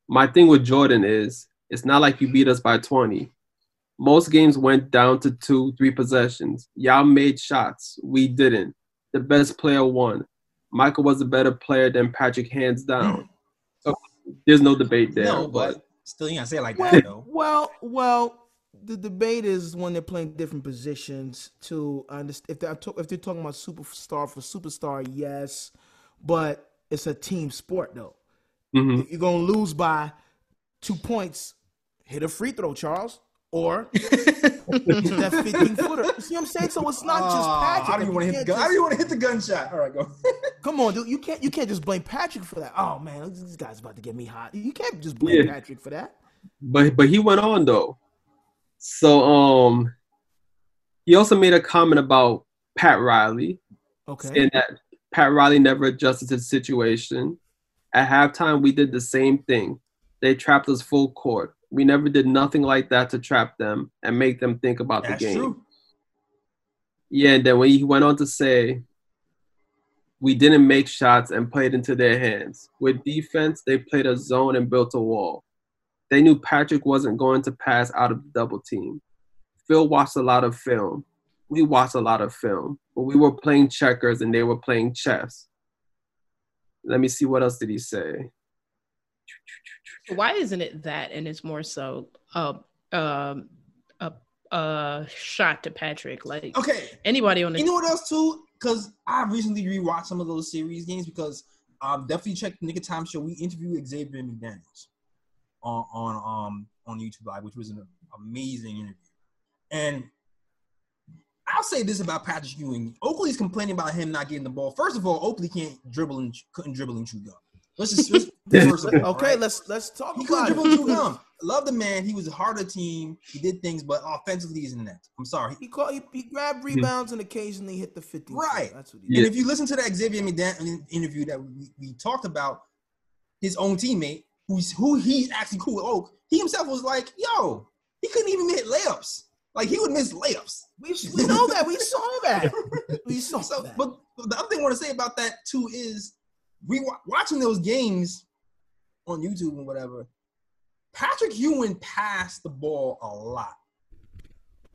my thing with Jordan is, it's not like you beat us by twenty. Most games went down to two, three possessions. Y'all made shots. We didn't. The best player won. Michael was a better player than Patrick, hands down. So there's no debate there. No, but, but still, you gotta say it like well, that, though. Well, well, the debate is when they're playing different positions. To understand if they're if they're talking about superstar for superstar, yes, but it's a team sport, though. Mm-hmm. If you're gonna lose by two points, hit a free throw, Charles. Or that fifteen footer. See what I'm saying? So it's not uh, just Patrick. How do you want to hit the gun? Just... How do you want to hit the gunshot? All right, go. Come on, dude. You can't. You can't just blame Patrick for that. Oh man, this guy's about to get me hot. You can't just blame yeah. Patrick for that. But but he went on though. So um, he also made a comment about Pat Riley. Okay. Saying that Pat Riley never adjusted to the situation. At halftime, we did the same thing. They trapped us full court. We never did nothing like that to trap them and make them think about That's the game. True. Yeah, and then when he went on to say, we didn't make shots and played into their hands. With defense, they played a zone and built a wall. They knew Patrick wasn't going to pass out of the double team. Phil watched a lot of film. We watched a lot of film. But we were playing checkers and they were playing chess. Let me see, what else did he say? Why isn't it that, and it's more so a a a, a shot to Patrick? Like, okay, anybody on the you know what else too? Because I recently rewatched some of those series games because um definitely check the Nick of Time show. We interviewed Xavier McDaniels on on um on YouTube Live, which was an amazing interview. And I'll say this about Patrick Ewing: Oakley's complaining about him not getting the ball. First of all, Oakley can't dribble and couldn't dribble and shoot guns. Let's just let's reverse it. Okay, right? let's let's talk he about couldn't dribble too dumb. Love the man. He was a harder team. He did things, but offensively he's in that. I'm sorry. He caught, he, he grabbed rebounds mm-hmm. and occasionally hit the fifty. Right. That's what he did. And if you listen to that Xavier McDaniels interview that we, we talked about, his own teammate, who's who he's actually cool with Oak, he himself was like, yo, he couldn't even hit layups. Like, he would miss layups. We, we know that. We saw that. We saw so, that. But the other thing I want to say about that too is, we watching those games on YouTube and whatever, Patrick Ewing passed the ball a lot.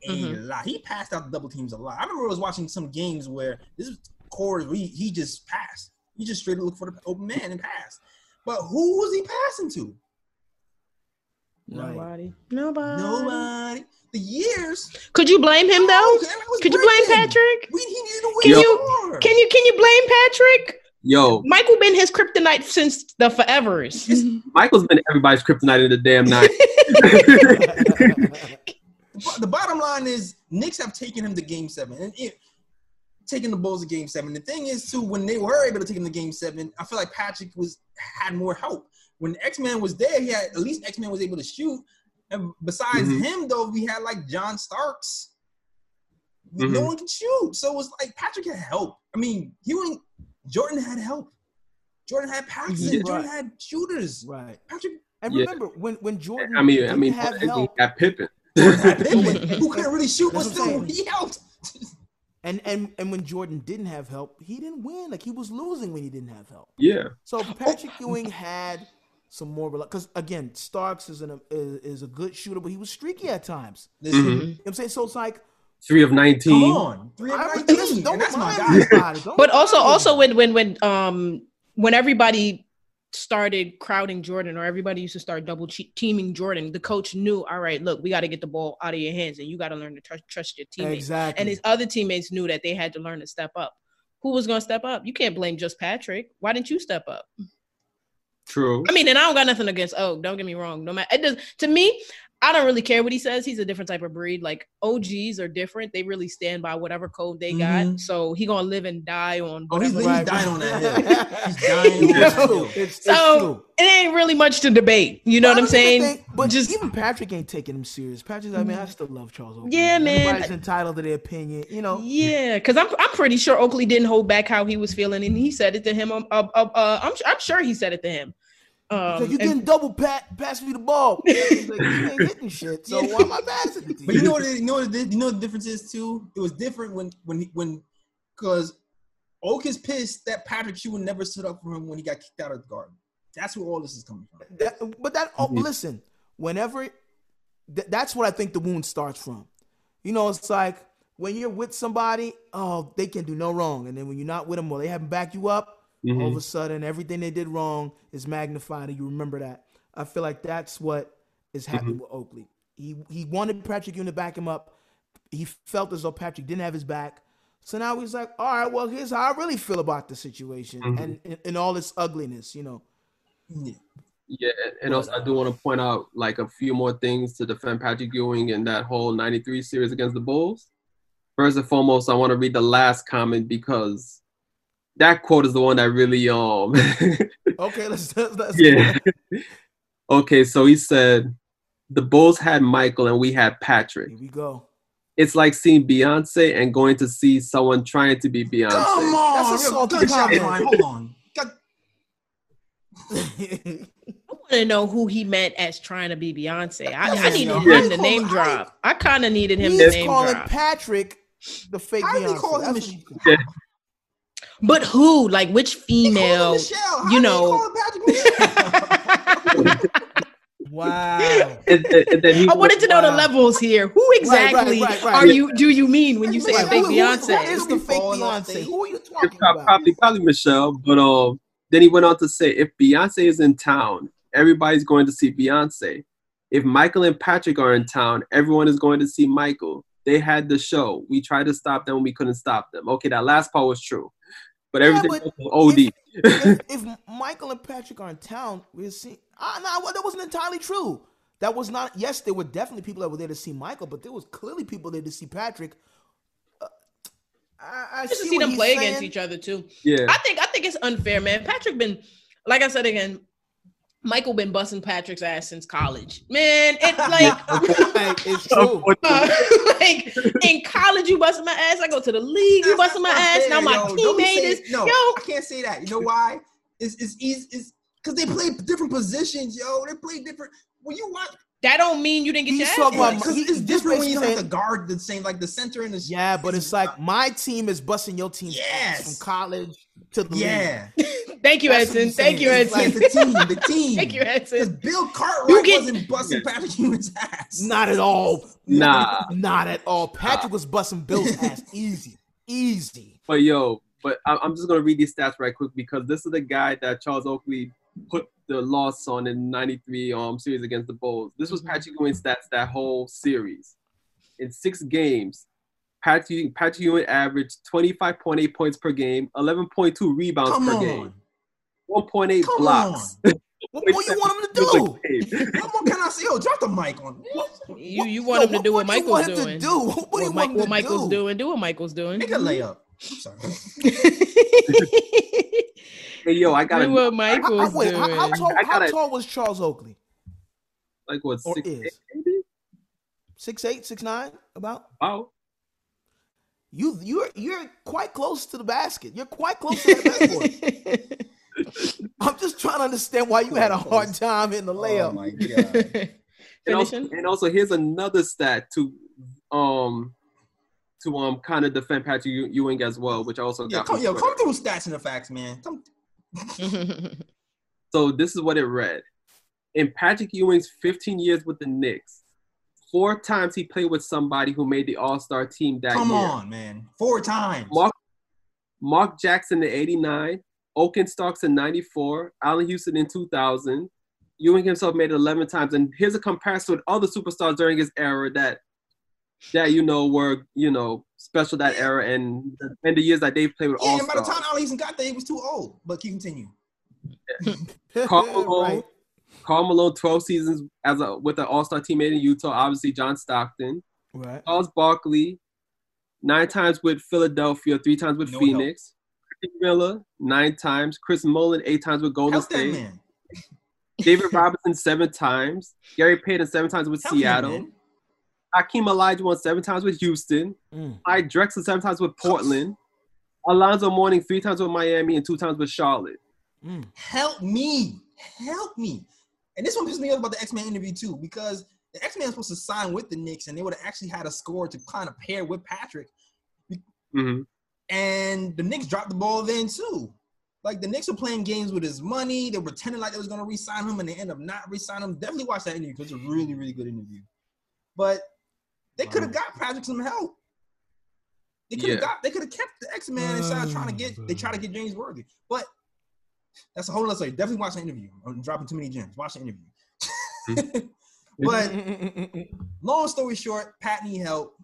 A mm-hmm. lot. He passed out the double teams a lot. I remember I was watching some games where this core, he, he just passed. He just straight looked for the open man and passed. But who was he passing to? Nobody. Right. Nobody. Nobody. The years. Could you blame him, though? Could you blame Patrick? We, he needed to win can you, more. Can you, can you blame Patrick? Yo, Michael been his kryptonite since the forevers. Michael's been everybody's kryptonite in the damn night. The bottom line is, Knicks have taken him to Game Seven, and it, taking the Bulls to Game Seven. The thing is, too, when they were able to take him to Game Seven, I feel like Patrick was had more help. When X-Man was there, he had at least X-Man was able to shoot. And besides mm-hmm. him, though, we had like John Starks. Mm-hmm. No one could shoot, so it's like Patrick had help. I mean, he wouldn't. Jordan had help. Jordan had Paxson. Yeah. Jordan right. had shooters. Right. Patrick. And remember yeah. when when Jordan. I mean, I mean, have help, he had Pippen. Had Pippen who couldn't really shoot was still he helped. And and and when Jordan didn't have help, he didn't win. Like, he was losing when he didn't have help. Yeah. So Patrick oh. Ewing had some more, because again, Starks is an is, is a good shooter, but he was streaky at times. Mm-hmm. You know what I'm saying? So it's like. Three of nineteen. Come on. Three of nineteen. Don't that's my guy. But also, also when when when um when everybody started crowding Jordan, or everybody used to start double teaming Jordan, the coach knew, all right, look, we got to get the ball out of your hands, and you got to learn to tr- trust your teammates. Exactly. And his other teammates knew that they had to learn to step up. Who was going to step up? You can't blame just Patrick. Why didn't you step up? True. I mean, and I don't got nothing against Oak. Don't get me wrong. No matter it does to me. I don't really care what he says. He's a different type of breed. Like, O Gs are different. They really stand by whatever code they mm-hmm. got. So he gonna live and die on. Oh, he's, he's dying on that hill. He's dying on that hill. It's, so it's true. It ain't really much to debate. You know well, what I'm saying? Think, but just even Patrick ain't taking him serious. Patrick's. I mean, I still love Charles Oakley. Yeah, man. Everybody's entitled to their opinion. You know. Yeah, because I'm I'm pretty sure Oakley didn't hold back how he was feeling, and he said it to him. Uh, uh, uh, I'm I'm sure he said it to him. Um, like, you didn't double pat, pass me the ball. Like, you ain't hitting shit, so why am I passing it to you? But you know what? You know what? You know what the difference is too. It was different when when when because Oak is pissed that Patrick Ewing never stood up for him when he got kicked out of the Garden. That's where all this is coming from. That, but that oh, mm-hmm. listen, whenever th- that's what I think the wound starts from. You know, it's like when you're with somebody, oh, they can do no wrong. And then when you're not with them or they haven't backed you up, mm-hmm. all of a sudden everything they did wrong is magnified. And you remember that. I feel like that's what is happening mm-hmm. with Oakley. He he wanted Patrick Ewing to back him up. He felt as though Patrick didn't have his back. So now he's like, all right, well, here's how I really feel about the situation mm-hmm. and, and, and all its ugliness, you know. Yeah. Yeah, and also I do want to point out like a few more things to defend Patrick Ewing in that whole ninety-three series against the Bulls. First and foremost, I want to read the last comment because that quote is the one that really um. okay, let's let's. Yeah. Okay, so he said, "The Bulls had Michael and we had Patrick." Here we go. It's like seeing Beyonce and going to see someone trying to be Beyonce. Come on, that's a salty comment. Hold on. To know who he meant as trying to be Beyonce. I, I needed him yeah. to name drop. I kind of needed him He's to name drop. He's calling Patrick the fake I Beyonce. Call him but who? Like which female? You know. Wow. And, and then he I wanted was, to know wow. the levels here. Who exactly right, right, right, right. are you? Do you mean when you say right, fake who, Beyonce? Who is the fake Beyonce? Who are you talking probably, about? Probably, probably Michelle. But um, uh, then he went on to say, if Beyonce is in town, everybody's going to see Beyonce. If Michael and Patrick are in town, everyone is going to see Michael. They had the show. We tried to stop them. We couldn't stop them. Okay, that last part was true. But everything yeah, but was O D. If, if, if Michael and Patrick are in town, we'll see. Uh, no, well, that wasn't entirely true. That was not. Yes, there were definitely people that were there to see Michael, but there was clearly people there to see Patrick. I, I just see, see them play saying. against each other too. Yeah, I think I think it's unfair, man. Patrick been, like I said again, Michael been busting Patrick's ass since college, man. It's like, like it's true. Uh, like in college, you busting my ass. I go to the league, you busting my ass. Now my yo, teammate is no. Yo. I can't say that. You know why? It's it's easy. It's because they play different positions, yo. They play different. When you watch. That don't mean you didn't get He's your ass because it's different when you have the guard the same, like the center and the yeah. But it's like my team is busting your team yes. from college to the yeah. league. Thank you, Edson. Thank you, Edson. Like the team, the team. Thank you, Edson. Because Bill Cartwright get... wasn't busting Patrick Ewing's ass. Not at all. Nah, not at all. Patrick nah. was busting Bill's ass easy, easy. But yo, but I'm just gonna read these stats right quick because this is the guy that Charles Oakley put the loss on in ninety-three um, series against the Bulls. This was Patrick Ewing's stats that whole series. In six games, Patrick, Patrick Ewing averaged twenty-five point eight points per game, eleven point two rebounds Come per on. game, one point eight Come blocks. On. What more you want him to do? What more can I say? Yo, drop the mic on what, You You want yo, him to do what, what Michael's do doing. Do? What, what, what do you Mike, want him what to Michael's do? doing. Do what Michael's doing. Make a layup. I'm sorry. Hey, yo, I got what Michael I, I, wait, doing. How, how, tall, how tall was Charles Oakley? Like what, six eight maybe? six eight, six nine about? Wow. You, you're, you're quite close to the basket. You're quite close to the backboard. I'm just trying to understand why you had a hard time in the layup. Oh, my God. and, also, and also, here's another stat to um. to um kind of defend Patrick Ewing as well, which I also got. Yeah, come, yo, come through stats and the facts, man. Come. So this is what it read. In Patrick Ewing's fifteen years with the Knicks, four times he played with somebody who made the All-Star team that come year. Come on, man. Four times. Mark, Mark Jackson in eighty-nine, Oakenstocks in ninety-four, Allen Houston in two thousand. Ewing himself made it eleven times. And here's a comparison with other superstars during his era that that, you know, were, you know, special that era and, and the years that they've played with yeah, all Yeah, and by the time Allen Houston got there, he was too old. But keep continue. Yeah. Karl Malone, right. Karl Malone, twelve seasons as a with an all-star teammate in Utah, obviously John Stockton. Right. Charles Barkley, nine times with Philadelphia, three times with no Phoenix. Ricky Miller, nine times. Chris Mullin, eight times with Golden How's State. That man? David Robinson, seven times. Gary Payton, seven times with How's Seattle. That, Hakeem Olajuwon seven times with Houston. Mm. I Drexler seven times with Portland. Alonzo Mourning three times with Miami and two times with Charlotte. Mm. Help me. Help me. And this one pisses me off about the X-Men interview too, because the X-Men was supposed to sign with the Knicks and they would have actually had a score to kind of pair with Patrick. Mm-hmm. And the Knicks dropped the ball then too. Like the Knicks were playing games with his money. They were pretending like they was going to re-sign him and they end up not re-signing him. Definitely watch that interview because it's a really, really good interview. But they could have got Patrick some help. They could have yeah. got. They could have kept the X-Man inside uh, trying to get – they try to get James Worthy. But that's a whole other story. Definitely watch the interview. I'm dropping too many gems. Watch the interview. But long story short, Pat need help.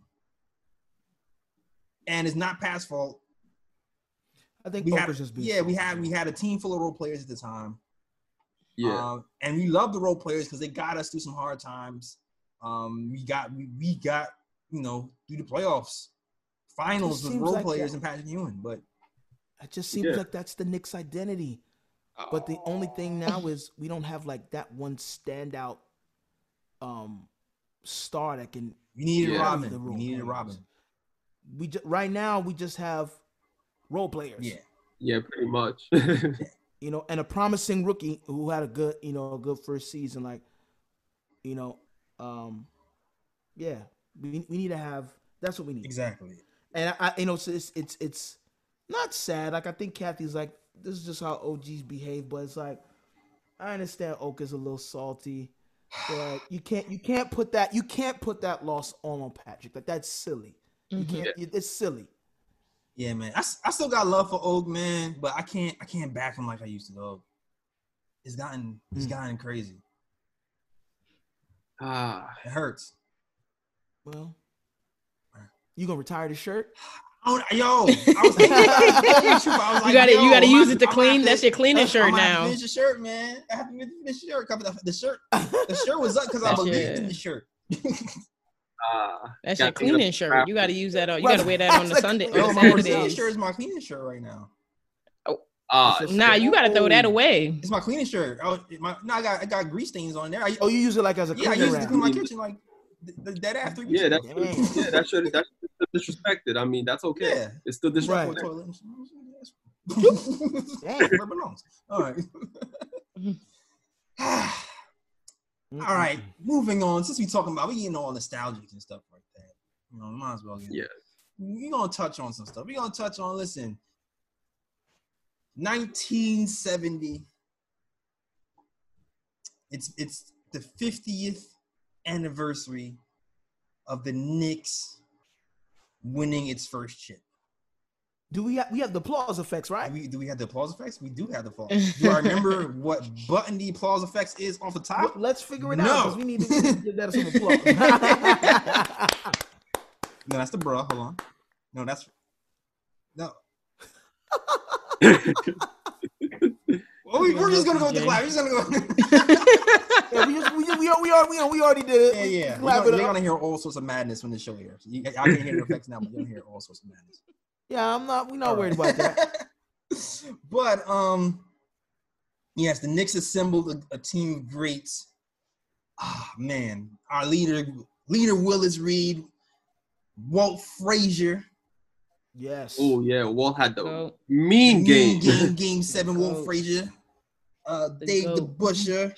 And it's not Pat's fault. I think we had, just yeah, we had we had a team full of role players at the time. Yeah, um, and we love the role players because they got us through some hard times. Um, we got we, we got you know through the playoffs, finals with role like players that. And Patrick Ewing. But it just seems yeah. like that's the Knicks' identity. Oh. But the only thing now is we don't have like that one standout um, star that can. We needed yeah. Robin. The we needed players. Robin. We ju- right now we just have. Role players. Yeah. Yeah, pretty much. You know, and a promising rookie who had a good, you know, a good first season. Like, you know, um, yeah, we we need to have, that's what we need. Exactly. And I, I you know, so it's, it's, it's not sad. Like, I think Kathy's like, this is just how O Gs behave, but it's like, I understand Oak is a little salty. But like, you can't, you can't put that, you can't put that loss on, on Patrick. Like, that's silly. You can't, yeah. It's silly. Yeah, man. I, I still got love for Oak, man, but I can't I can't back him like I used to, though. It's gotten it's mm. gotten crazy. Ah, it hurts. Well, you gonna retire the shirt? Oh, yo, I was thinking. I was like, you gotta you gotta use it to clean. That's your cleaning shirt now. Finish the shirt, man. I have to finish the shirt. The shirt, the shirt was up because I believed in the shirt. Uh, that's your cleaning shirt. You got to use that. On, you got to wear that on the Sunday. Oh, my shirt is my cleaning shirt right now. Oh, uh, nah, you got to throw that away. It's my cleaning shirt. Oh, my, no, I got I got grease stains on there. I, oh, you use it like as a yeah. I use it to clean my kitchen like that after. Yeah, that's yeah. That shirt that's disrespected. I mean, that's okay. Yeah. It's still disrespectful. Damn, where it belongs. All right. Mm-hmm. All right, moving on. Since we talking about we getting all nostalgic and stuff like that, you know, might as well get. Yeah. We're gonna touch on some stuff. We're gonna touch on. Listen, nineteen seventy. It's it's the fiftieth anniversary of the Knicks winning its first chip. Do we have, we have the applause effects, right? We, do we have the applause effects? We do have the applause. Do I remember what button the applause effects is off the top? Well, let's figure it no. out because we need to give that some applause. No, that's the bra. Hold on. No, that's no. Well, we, we're just gonna go with the clap. We're just gonna go. yeah, we, just, we, we, we, we, we already did it. Yeah, yeah. We're gonna, gonna hear all sorts of madness when the show airs. I can hear the effects now, but you're gonna hear all sorts of madness. Yeah, I'm not. We're not worried about that. But um, yes, the Knicks assembled a, a team of greats. Ah, man, our leader, leader Willis Reed, Walt Frazier. Yes. Oh yeah, Walt had the oh. mean, mean game. game. Game seven, Walt Frazier, uh, Dave go. the Butcher.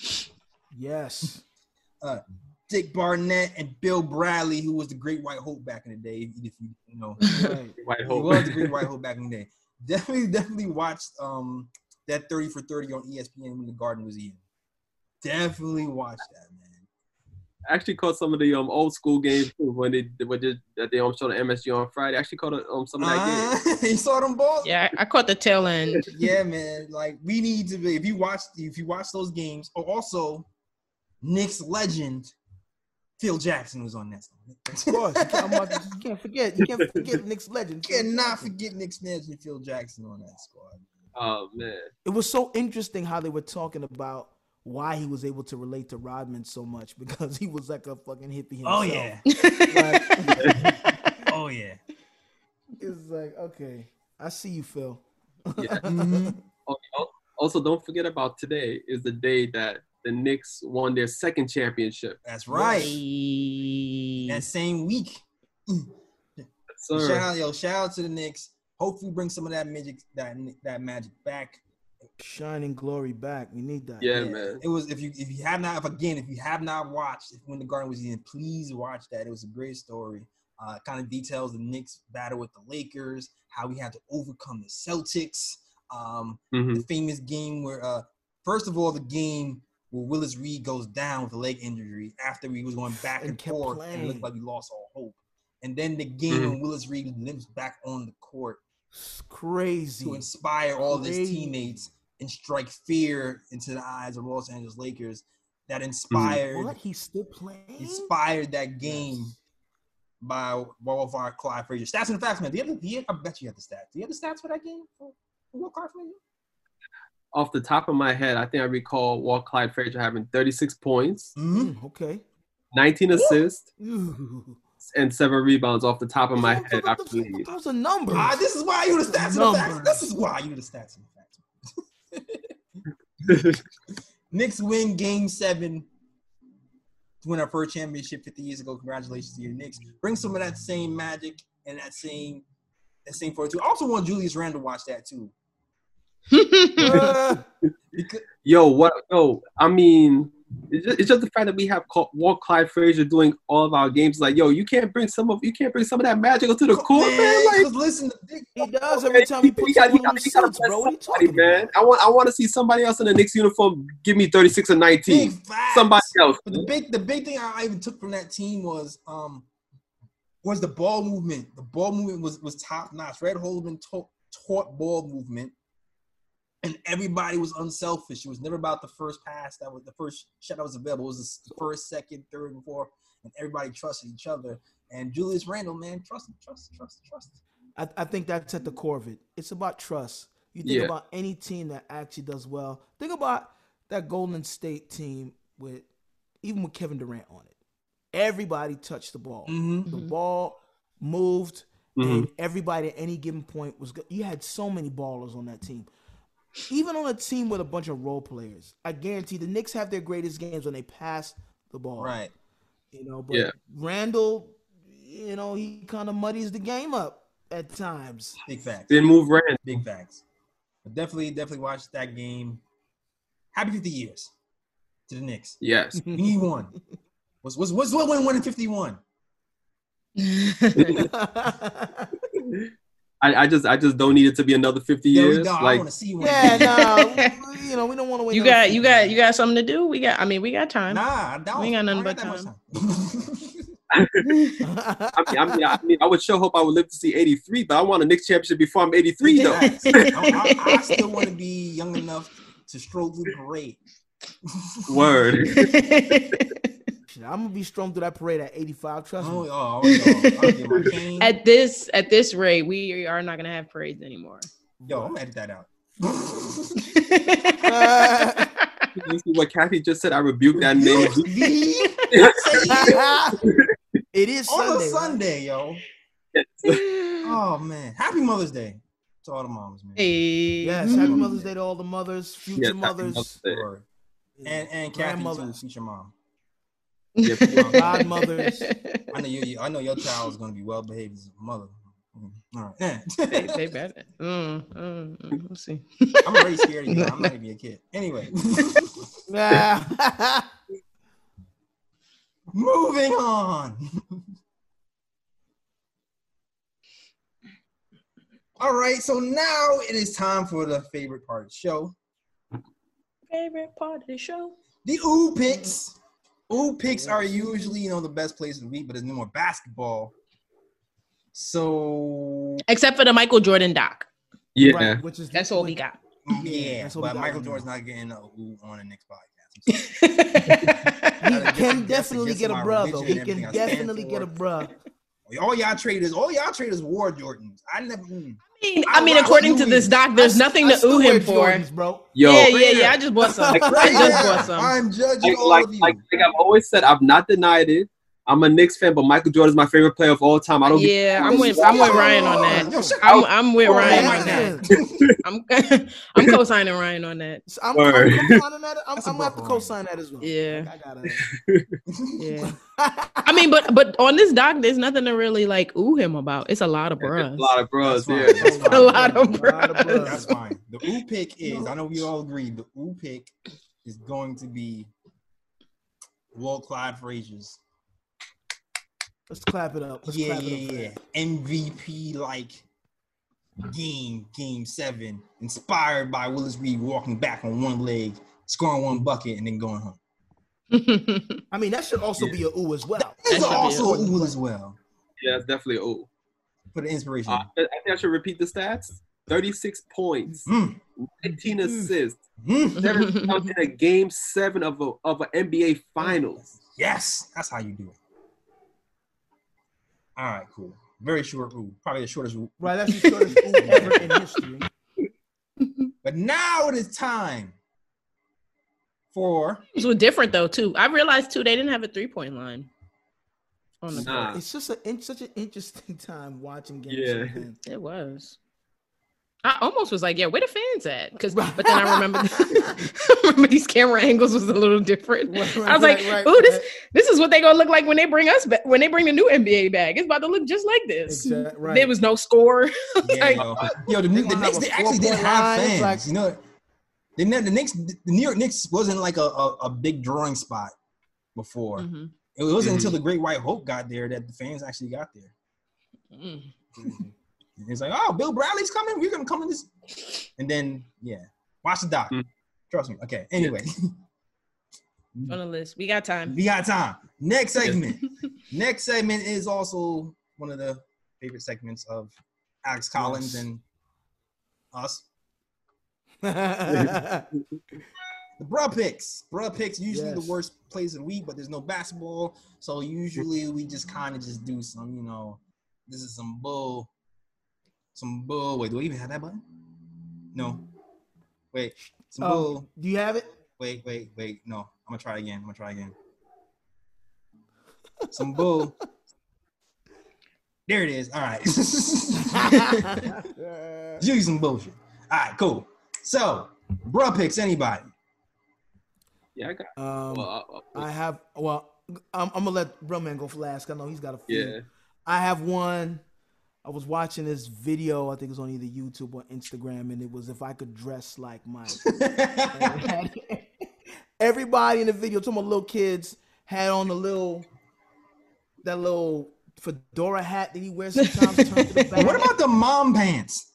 Yes. Uh, Dick Barnett and Bill Bradley, who was the Great White Hope back in the day, if you, you know, right. White Hope. He was the Great White Hope back in the day. Definitely, definitely watched um that thirty for thirty on E S P N when the Garden was eating. Definitely watched that, man. I actually caught some of the um old school games too when they when they, that they um showed on M S G on Friday. I actually caught um some of that uh, game. You saw them balls? Yeah, I caught the tail end. Yeah, man. Like we need to be if you watch if you watch those games. Oh, also, Knicks legend. Phil Jackson was on that. Of course. You can't forget. You can't forget Knicks legend. You cannot forget Knicks legend Phil Jackson on that squad. Oh, man. It was so interesting how they were talking about why he was able to relate to Rodman so much because he was like a fucking hippie himself. Oh, yeah. Like, oh, yeah. It's like, okay, I see you, Phil. Yeah. Mm-hmm. Also, don't forget about today is the day that the Knicks won their second championship. That's right. Yay. That same week. Shout out, yo, shout out to the Knicks. Hopefully bring some of that magic that that magic back. Shining glory back. We need that. Yeah, yeah, man. It was if you if you have not if again, if you have not watched When the Garden Was Eaten, please watch that. It was a great story. Uh, kind of details the Knicks battle with the Lakers, how we had to overcome the Celtics. Um, mm-hmm. The famous game where uh, first of all the game where Willis Reed goes down with a leg injury after we was going back and, and forth playing. And it looked like we lost all hope. And then the game mm. when Willis Reed limps back on the court. It's crazy. To inspire all crazy. his teammates and strike fear into the eyes of Los Angeles Lakers. That inspired what? He's still playing? Inspired that game yes. by Walt Clyde Frazier. Stats and facts, man. Do you have the, I bet you have the stats. Do you have the stats for that game? For Walt Clyde Frazier? Off the top of my head, I think I recall Walt Clyde Frazier having thirty-six points. Mm, okay. nineteen assists. Ooh. And seven rebounds off the top of my head. I believe. Those are numbers. Ah, this is why you the stats and the facts. This is why you the stats and the facts. Knicks win game seven to win our first championship fifty years ago. Congratulations to your Knicks. Bring some of that same magic and that same that same fortitude. I also want Julius Randle to watch that too. uh, because- yo, what? Yo, I mean, it's just, it's just the fact that we have Walt Clyde Frazier doing all of our games. Like, yo, you can't bring some of you can't bring some of that magic to the court, man. man. Like, listen, he does every time he puts on the suits, bro. What are you talking about? Man, I want I want to see somebody else in the Knicks uniform give me thirty-six or nineteen. Somebody else. But the big the big thing I even took from that team was um was the ball movement. The ball movement was was top notch. Red Holman taught, taught ball movement. And everybody was unselfish. It was never about the first pass that was the first shot that was available. It was the first, second, third, and fourth. And everybody trusted each other. And Julius Randle, man, trust, trust, trust, trust. I, I think that's at the core of it. It's about trust. You think yeah. about any team that actually does well. Think about that Golden State team with even with Kevin Durant on it. Everybody touched the ball. Mm-hmm. The ball moved, mm-hmm. and everybody at any given point was good. You had so many ballers on that team. Even on a team with a bunch of role players, I guarantee the Knicks have their greatest games when they pass the ball. Right. You know, but yeah. Randle, you know, he kind of muddies the game up at times. Big facts. Didn't move Rand. Big facts. But definitely, definitely watch that game. Happy fifty years to the Knicks. Yes. We need one. What's, what's, what's what win one in fifty-one? I, I just, I just don't need it to be another fifty yeah, years. No, like, I want to see one. Yeah, no, we, you know, we don't want to wait. You got, you got, you got something to do. We got, I mean, we got time. Nah, that we ain't got nothing but time. time. I, mean, I, mean, I mean, I would sure hope I would live to see eighty-three, but I want a Knicks championship before I'm eighty-three, though. I, I, I still want to be young enough to stroll through the parade. Word. I'm gonna be strong through that parade at eighty-five. Trust oh, me. Oh, oh, oh. At this at this rate, we are not gonna have parades anymore. Yo, I'm gonna edit that out. uh, you see what Kathy just said? I rebuke that name. It is on Sunday, a Sunday, right? Yo. Oh man, happy Mother's Day to all the moms, man. Hey. Yes, happy mm-hmm. Mother's Day to all the mothers, future yes, mothers, or, and and Kathy too, future mom. Yep. Godmothers. I know you. I know your child is gonna be well behaved as a mother. Mm. All right. they, they better. Mm, mm, mm. We'll see. I'm already scared. Of you. I'm not gonna be a kid. Anyway. Moving on. All right. So now it is time for the favorite part of the show. Favorite part of the show. The Ooh Picks. Ooh picks are usually, you know, the best plays of the week, but there's no more basketball. So except for the Michael Jordan doc. Yeah. Right, which is that's all we got. Yeah, but got Michael Jordan's not getting a ooh on the next podcast. He can definitely get a brother. He can definitely get a brother. All y'all traders, all y'all traders wore Jordans. I never mm. I mean, I, I mean, according to Louis. This doc, there's I, nothing I to ooh him for. Jordans, bro. Yo. Yeah, yeah, yeah. I just bought some. Like, I just yeah, bought some. I'm judging like, all like, of you. Like, like I've always said, I've not denied it. I'm a Knicks fan, but Michael Jordan is my favorite player of all time. I don't. Yeah, I'm with I'm with Ryan on that. Yo, I'm, I'm with oh, Ryan man. on that. I'm I'm co-signing Ryan on that. So I'm, I'm, co-signing that. I'm, I'm gonna have to co-sign that as well. Yeah, like, I gotta. Yeah. I mean, but but on this doc, there's nothing to really like ooh him about. It's a lot of bros. It's a lot of bros. Yeah, it's a lot of bros. That's fine. The ooh pick is. I know we all agree. The ooh pick is going to be Walt Clyde Frazier's. Let's clap it up. Let's yeah, clap yeah, it up yeah. M V P-like game, game seven, inspired by Willis Reed walking back on one leg scoring one bucket, and then going home. I mean, that should also yeah. be a ooh as well. It's also an ooh as well. Yeah, that's definitely an ooh. For the inspiration. Uh, I think I should repeat the stats. thirty-six points, mm. nineteen mm. assists, mm. seven in a game seven of a, of an N B A Finals. Yes, that's how you do it. All right, cool. Very short ooh. Probably the shortest ooh. Right, that's the shortest ooh ever in history. But now it is time for... It was different, though, too. I realized, too, they didn't have a three-point line. On the nah. It's just a, it's such an interesting time watching games. Yeah. It was. I almost was like, yeah, where the fans at? Because, but then I remember, I remember these camera angles was a little different. Right, right, I was like, right, right, "Ooh, this right. this is what they gonna look like when they bring us back, when they bring the new N B A back. It's about to look just like this." Exactly, right. There was no score. Yeah, like, yo. yo, the, the, the Knicks they actually didn't have fans. Like, you know, they never, the Knicks, the New York Knicks wasn't like a a, a big drawing spot before. Mm-hmm. It wasn't mm-hmm. until the Great White Hope got there that the fans actually got there. Mm. Mm-hmm. It's like, oh, Bill Bradley's coming. We're gonna come in this, and then yeah, watch the doc. Mm. Trust me. Okay. Anyway, on the list, we got time. We got time. Next segment. Next segment is also one of the favorite segments of Alex Collins yes. and us. The bruh picks. Bruh picks usually yes. the worst plays of the week, but there's no basketball, so usually we just kind of just do some. You know, this is some bull. Some bull. Wait, do we even have that button? No. Wait. Some oh, bull. Do you have it? Wait, wait, wait. No. I'm going to try again. I'm going to try again. Some bull. There it is. All right. Use some bullshit. All right, cool. So, bro picks, anybody? Yeah, I got um, well, I, I, I have, well, I'm, I'm going to let bro man go for last. I know he's got a few. Yeah. I have one. I was watching this video, I think it was on either YouTube or Instagram, and it was if I could dress like Mike. Everybody in the video, talking about little kids, had on the little, that little fedora hat that he wears sometimes. Turned to the back. What about the mom pants?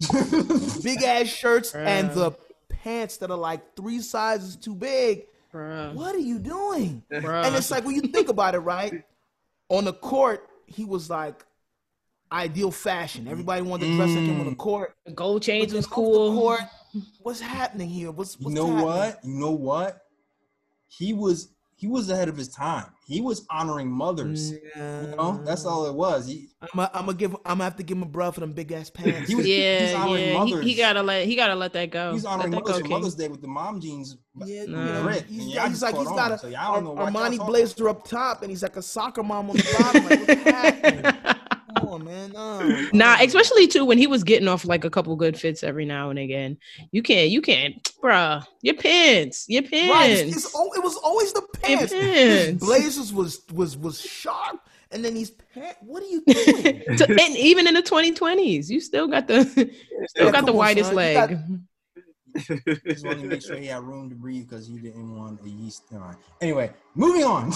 Big ass shirts Bruh. And the pants that are like three sizes too big. Bruh. What are you doing? Bruh. And it's like, when you think about it, right? On the court, he was like, ideal fashion. Everybody wanted to dress mm. like him on the court. The gold chains was cool. Court, what's happening here? What's, what's you know happening? What? You know what? He was he was ahead of his time. He was honoring mothers. Yeah. You know, that's all it was. He, I'm a, I'm gonna give. I'm gonna have to give him a bruh for them big ass pants. he was, yeah, he was honoring yeah. mothers. He, he gotta let. He gotta let that go. He's honoring mothers go, for Mother's Day with the mom jeans. Yeah, no. He's, he's, he's like he's got a so Armani blazer up top, and he's like a soccer mom on the bottom. Like, what's happening? Oh, man, no. Nah, especially too when he was getting off like a couple good fits every now and again. You can't, you can't, bruh. Your pants, your pants. Right. It's, it's, it was always the pants. His blazers was was was sharp, and then these pants. What are you doing? So, and even in the twenty twenties, you still got the, you still yeah, got the on, widest son. Leg. Got... Just wanted to make sure he had room to breathe because you didn't want a yeast. Right. Anyway, moving on.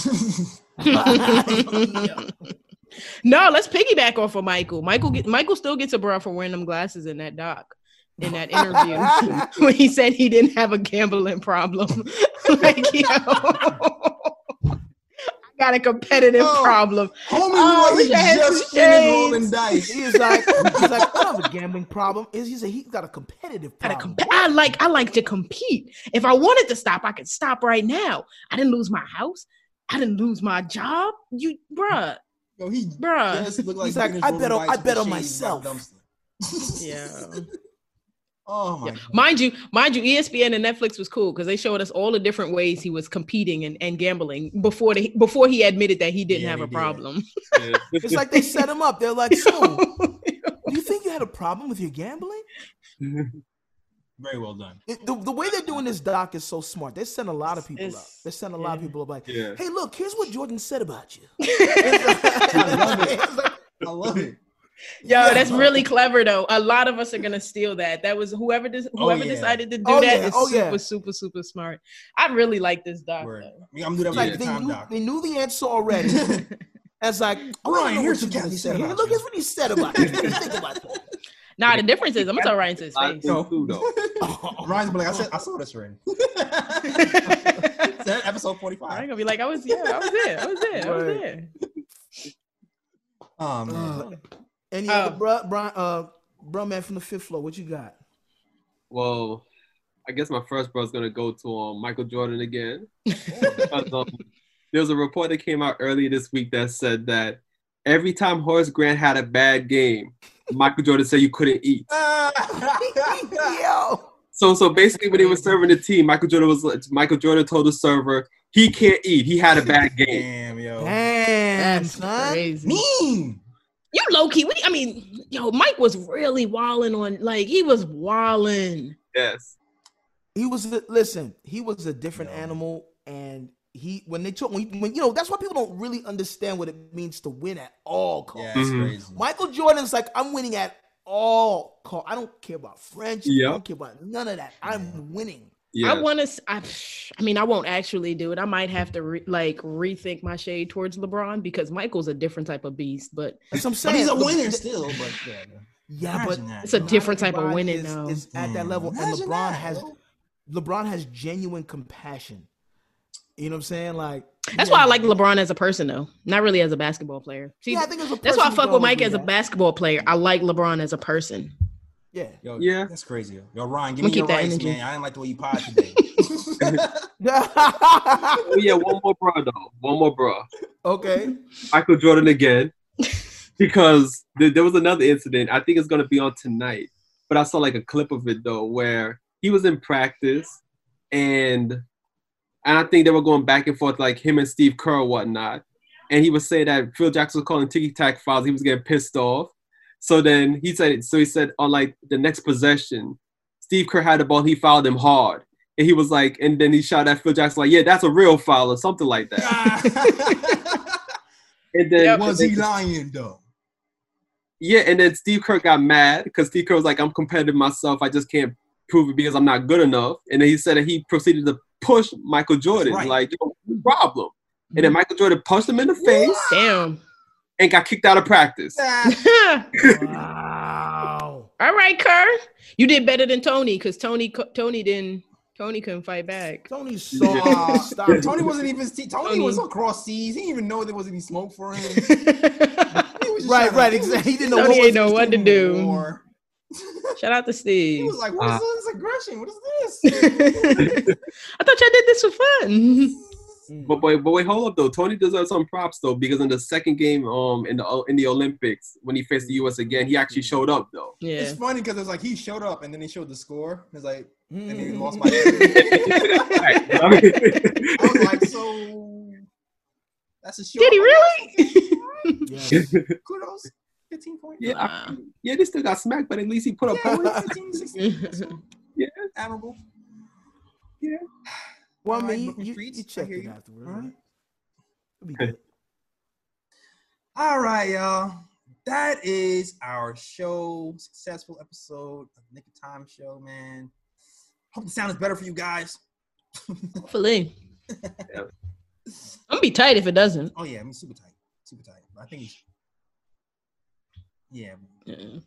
No, let's piggyback off of Michael. Michael get, Michael still gets a bra for wearing them glasses in that doc, in that interview, when he said he didn't have a gambling problem. Like, yo, I got a competitive oh, problem. Homie, oh, like he just finished rolling dice. He's like, he's like, I don't have a gambling problem. Is he said he's got a competitive problem. Got a comp- I like, I like to compete. If I wanted to stop, I could stop right now. I didn't lose my house. I didn't lose my job. You, bruh. Yo, he Bruh. Just looked like he's like, I bet on, I bet on myself. Yeah. Oh my yeah. Mind you, mind you, E S P N and Netflix was cool because they showed us all the different ways he was competing and, and gambling before the before he admitted that he didn't yeah, have a did. problem. Yeah. It's like they set him up. They're like, so do you think you had a problem with your gambling? Very well done. It, the, the way they're doing this doc is so smart. They send a lot of people it's, up. They send a yeah. lot of people up like, yeah. hey, look, here's what Jordan said about you. I love it. I love it. Yo, yeah, that's really it. Clever, though. A lot of us are going to steal that. That was whoever dis- whoever oh, yeah. decided to do oh, that yeah. is oh, super, yeah. super, super smart. I really like this doc, Word. Though. Yeah, I'm doing that like, they, time, knew, doc. They knew the answer already. That's like, oh, Brian, here's what he said about you. Look, here's what he said about you. What do you think about that? Nah, the difference is I'm gonna tell Ryan to his face. Ryan's be like, I said, I saw this ring. Episode forty-five. Ryan gonna be like, I was, yeah, I was there, I was there, I was there. Um, uh, any uh, other bro, bro, uh, bro, man from the fifth floor? What you got? Well, I guess my first bro is gonna go to um, Michael Jordan again. Because, um, there was a report that came out earlier this week that said that every time Horace Grant had a bad game, Michael Jordan said you couldn't eat. Yo. So, so basically, when he was serving the team, Michael Jordan was Michael Jordan told the server he can't eat. He had a bad game. Damn, yo. Damn, that's son. Crazy. Mean. You low key. We, I mean, yo, Mike was really wilding on. Like he was wilding. Yes. He was. Listen, he was a different yo. animal, and he when they took when, when you know that's why people don't really understand what it means to win at all costs. Yeah, mm-hmm. Crazy. Michael Jordan's like, I'm winning at all costs. I don't care about friendship. Yep. I don't care about none of that. I'm yeah. winning. Yeah. I want to. I, I mean, I won't actually do it. I might have to re, like rethink my shade towards LeBron because Michael's a different type of beast. But that's what I'm saying. But he's a winner still. But yeah, yeah but that, it's a different type LeBron of winning. Is, now. is at that level, Imagine and LeBron that, has bro. LeBron has genuine compassion. You know what I'm saying? Like that's yeah. why I like LeBron as a person, though, not really as a basketball player. See, yeah, I think as a that's why I fuck with Mike as that. a basketball player. I like LeBron as a person. Yeah, yo, yeah, that's crazy. Yo, yo Ryan, give me your rights, man. I didn't like the way you pod today. Oh yeah, one more bra though. One more bra. Okay. Michael Jordan again, because th- there was another incident. I think it's gonna be on tonight, but I saw like a clip of it though, where he was in practice and. And I think they were going back and forth, like him and Steve Kerr or whatnot. And he would say that Phil Jackson was calling ticky-tack fouls. He was getting pissed off. So then he said, so he said on like the next possession, Steve Kerr had the ball. He fouled him hard. And he was like, and then he shouted at Phil Jackson, like, yeah, that's a real foul or something like that. And then yeah, was and he then, lying though? Yeah. And then Steve Kerr got mad because Steve Kerr was like, I'm competitive myself. I just can't prove it because I'm not good enough. And then he said that he proceeded to push Michael Jordan, right. like yo, no problem. And then Michael Jordan punched him in the face. Damn. And got kicked out of practice. Wow. All right, Kerr. You did better than Tony because Tony Tony didn't Tony couldn't fight back. Tony saw stop. Tony wasn't even Tony, Tony was across seas. He didn't even know there was any smoke for him. He was just right, right, to, exactly. He didn't know Tony what ain't know what to do. Anymore. Shout out to Steve. He was like, what is uh, this aggression? What is this? I thought y'all did this for fun. But, but, but wait, hold up, though. Tony deserves some props, though, because in the second game um, in the in the Olympics, when he faced the U S again, he actually showed up, though. Yeah. It's funny because it's like he showed up, and then he showed the score. It's like, mm. and he lost by right. I, mean, I was like, so that's a show. Did he really? Yes. Kudos. fifteen points Yeah, wow. I, yeah, they still got smacked, but at least he put up yeah, points. fifteen, sixteen Yeah, admirable. Yeah. Well, I mean, you, you, you check it out. All right. It'll be good. All right, y'all. That is our show. Successful episode of Nick of Time Show, man. Hope the sound is better for you guys. Hopefully. Yeah. I'm be tight if it doesn't. Oh yeah, I'm super tight. Super tight. I think. Yeah. Mm.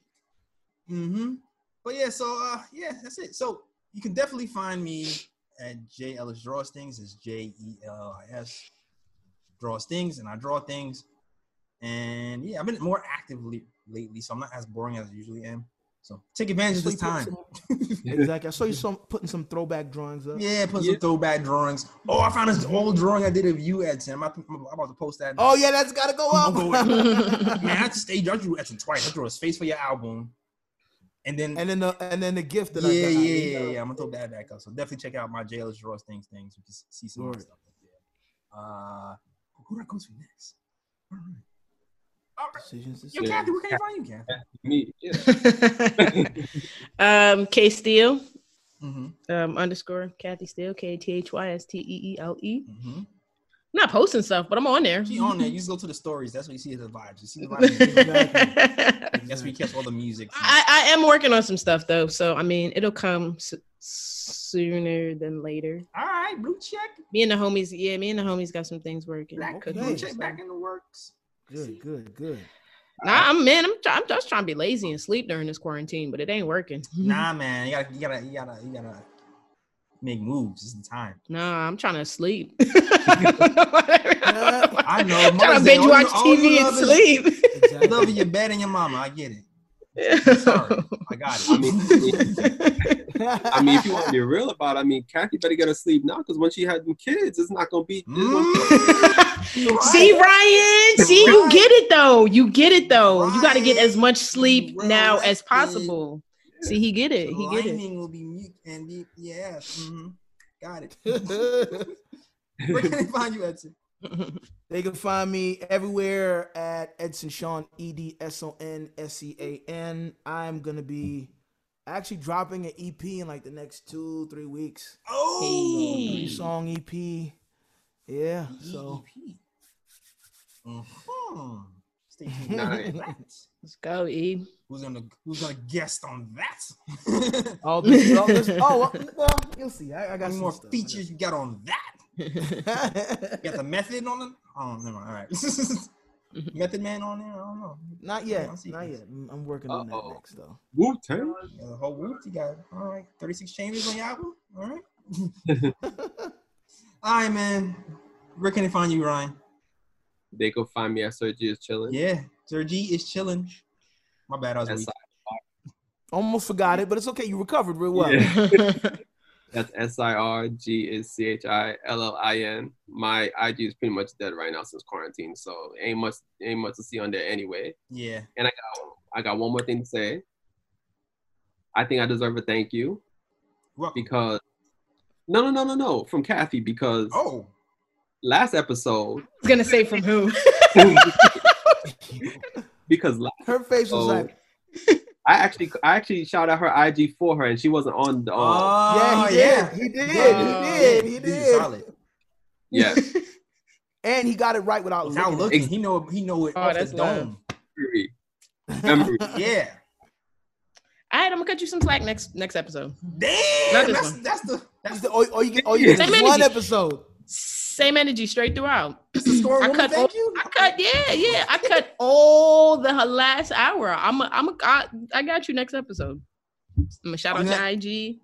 Mm-hmm. But yeah, so uh, yeah, that's it. So you can definitely find me at J Ellis Draws Things. It's J E L I S Draws Things, and I draw things. And yeah, I've been more active le- lately, so I'm not as boring as I usually am. So take advantage of this time. Some, exactly. I saw you some putting some throwback drawings up. Yeah, put yeah. some throwback drawings. Oh, I found this old drawing I did of you, Edson. I'm about to, I'm about to post that. Now. Oh yeah, that's gotta go up. Man, I just I drew Edson twice. I drew his face for your album, and then and then the, and then the gift that yeah, I got. Yeah, yeah, yeah, yeah. I'm gonna throw that back up. So definitely check out my Jailers Draws Things things. You can see some more mm-hmm. stuff. There. Uh, who do I go to next? All right. Decisions, decisions. Yo, Kathy, where can you find you, Kathy? Yeah. um, K Steele, mm-hmm. um, underscore Kathy Steele, K A T H Y S T E E L E Mm-hmm. I'm not posting stuff, but I'm on there. She on there. You just go to the stories. That's where you see the vibes. You see the vibes. That's where you catch all the music. I, I am working on some stuff, though. So, I mean, it'll come so- sooner than later. All right, blue check. Me and the homies. Yeah, me and the homies got some things working. Black cooking. Blue check back in the works. Good, good, good. Nah, I'm man. I'm I'm just trying to be lazy and sleep during this quarantine, but it ain't working. Nah, man, you gotta you gotta you gotta you gotta make moves. It's the time. Nah, I'm trying to sleep. I know. I'm trying to binge watch T V and sleep. Exactly. Love your bed and your mama. I get it. I'm sorry, I got it. I mean, I mean, if you want to be real about it, I mean, Kathy better get her sleep now because once she had them kids, it's not going to be. Mm. Right. See, Ryan, see, right. you get it though. You get it though. Right. You got to get as much sleep right. now as possible. Yeah. See, he get it. He get it. Will be mute and be, yeah, mm-hmm. Got it. Where can they find you, Edson? They can find me everywhere at Edson Sean, E D S O N S E A N. I'm gonna be actually dropping an E P in like the next two, three weeks. Oh, hey. Three song E P. Yeah. So. Mm-hmm. Stay tuned. Nice. Let's go, E. Who's gonna Who's gonna guest on that? all this, all this, oh, well, you'll see. I, I got some more stuff. Features you got on that. Got the method on them? Oh, never mind. All right. Method Man on there? I don't know. Not yet. Not yet. I'm working Uh-oh. on that next, though. Wu-Tang? The whole Wu you got. All right. thirty-six Chambers on your album? All right. All right, man. Where can they find you, Ryan? They go find me at Sergi Is Chillin'. Yeah. Sergi Is Chillin'. My bad. I was weak. Almost forgot it, but it's okay. You recovered real well. Yeah. That's S I R G I C H I L L I N. My I G is pretty much dead right now since quarantine, so ain't much ain't much to see on there anyway. Yeah. And I got I got one more thing to say. I think I deserve a thank you. What? Because no no no no no from Kathy because oh last episode I was gonna say from who? Because last her face was episode, like I actually, I actually shout out her I G for her, and she wasn't on the. Um, oh, yeah, he did. Yeah, he did. Yeah. He did. He did. Solid. Yeah. And he got it right without looking. looking. He know. He know it. Oh, off that's the dome. Yeah. All right, I'm gonna cut you some slack next next episode. Damn, that's, that's the that's the all, all you get. All you get is one episode. Same energy straight throughout. Score, I, cut all, you. I cut, yeah, yeah. I cut all the last hour. I'm, a, I'm, a, I, I got you next episode. I'm gonna shout oh, out you know, to I G.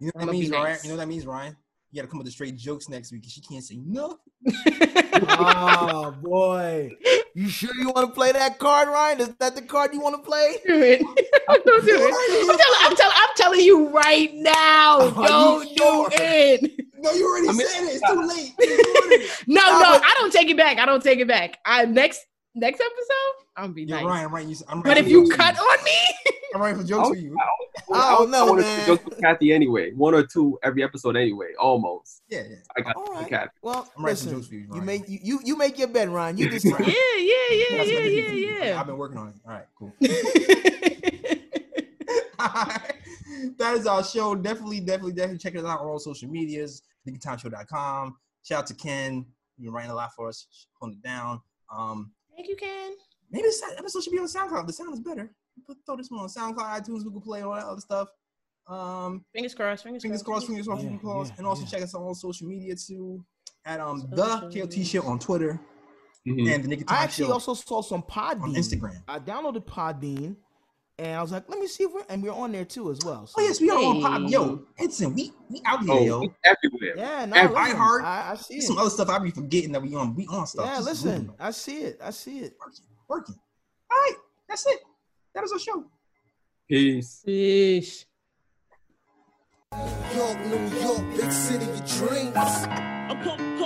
You know what that means, Ryan? Nice. You know what that means, Ryan? You gotta come up with the straight jokes next week. She can't say no. Oh boy, you sure you want to play that card, Ryan? Is that the card you want to play? Do it. Don't do it. I'm telling, I'm telling, I'm telling you right now. Oh, don't do sure? it. No, you already I mean, said it. It's too late. It's no, no, no, I don't take it back. I don't take it back. I next next episode, I'm gonna be yeah, nice. Ryan, I'm right, you, I'm right but if you cut you. on me, I'm writing for jokes for you. I don't know, man. Jokes with Kathy anyway. One or two every episode anyway, almost. Yeah, yeah. I got all right. Kathy. Well, I'm writing jokes for you. Ryan. You make you, you you make your bed, Ryan. You just yeah, yeah, yeah, yeah, yeah, yeah. I've been working on it. All right, cool. All right. That is our show. Definitely, definitely, definitely check it out on all social medias. Thinking Time Show dot com. Shout out to Ken. You've been writing a lot for us. Holding it down. Um, Thank you, Ken. Maybe this episode should be on SoundCloud. The sound is better. Put, throw this one on SoundCloud, iTunes, Google Play, all that other stuff. Um, fingers crossed. Fingers, fingers crossed. Fingers crossed. Fingers crossed. Fingers yeah, crossed. Yeah, and also yeah. check us out on social media too. At um so the so K O T Show on Twitter mm-hmm. and the Nick and Tom I actually show also saw some Podbean on Instagram. I downloaded Podbean. And I was like, let me see if we're and we're on there too as well. So. Oh yes, we are hey. on Pop. Yo, Edson, we we out here, oh, yo. We everywhere. Yeah, no, everywhere. I heard I, I see some it. other stuff I be forgetting that we on we on stuff. Yeah, just listen, moving. I see it. I see it. Working, working. All right, that's it. That is our show. Peace. Peace. New York, New York, big city of dreams.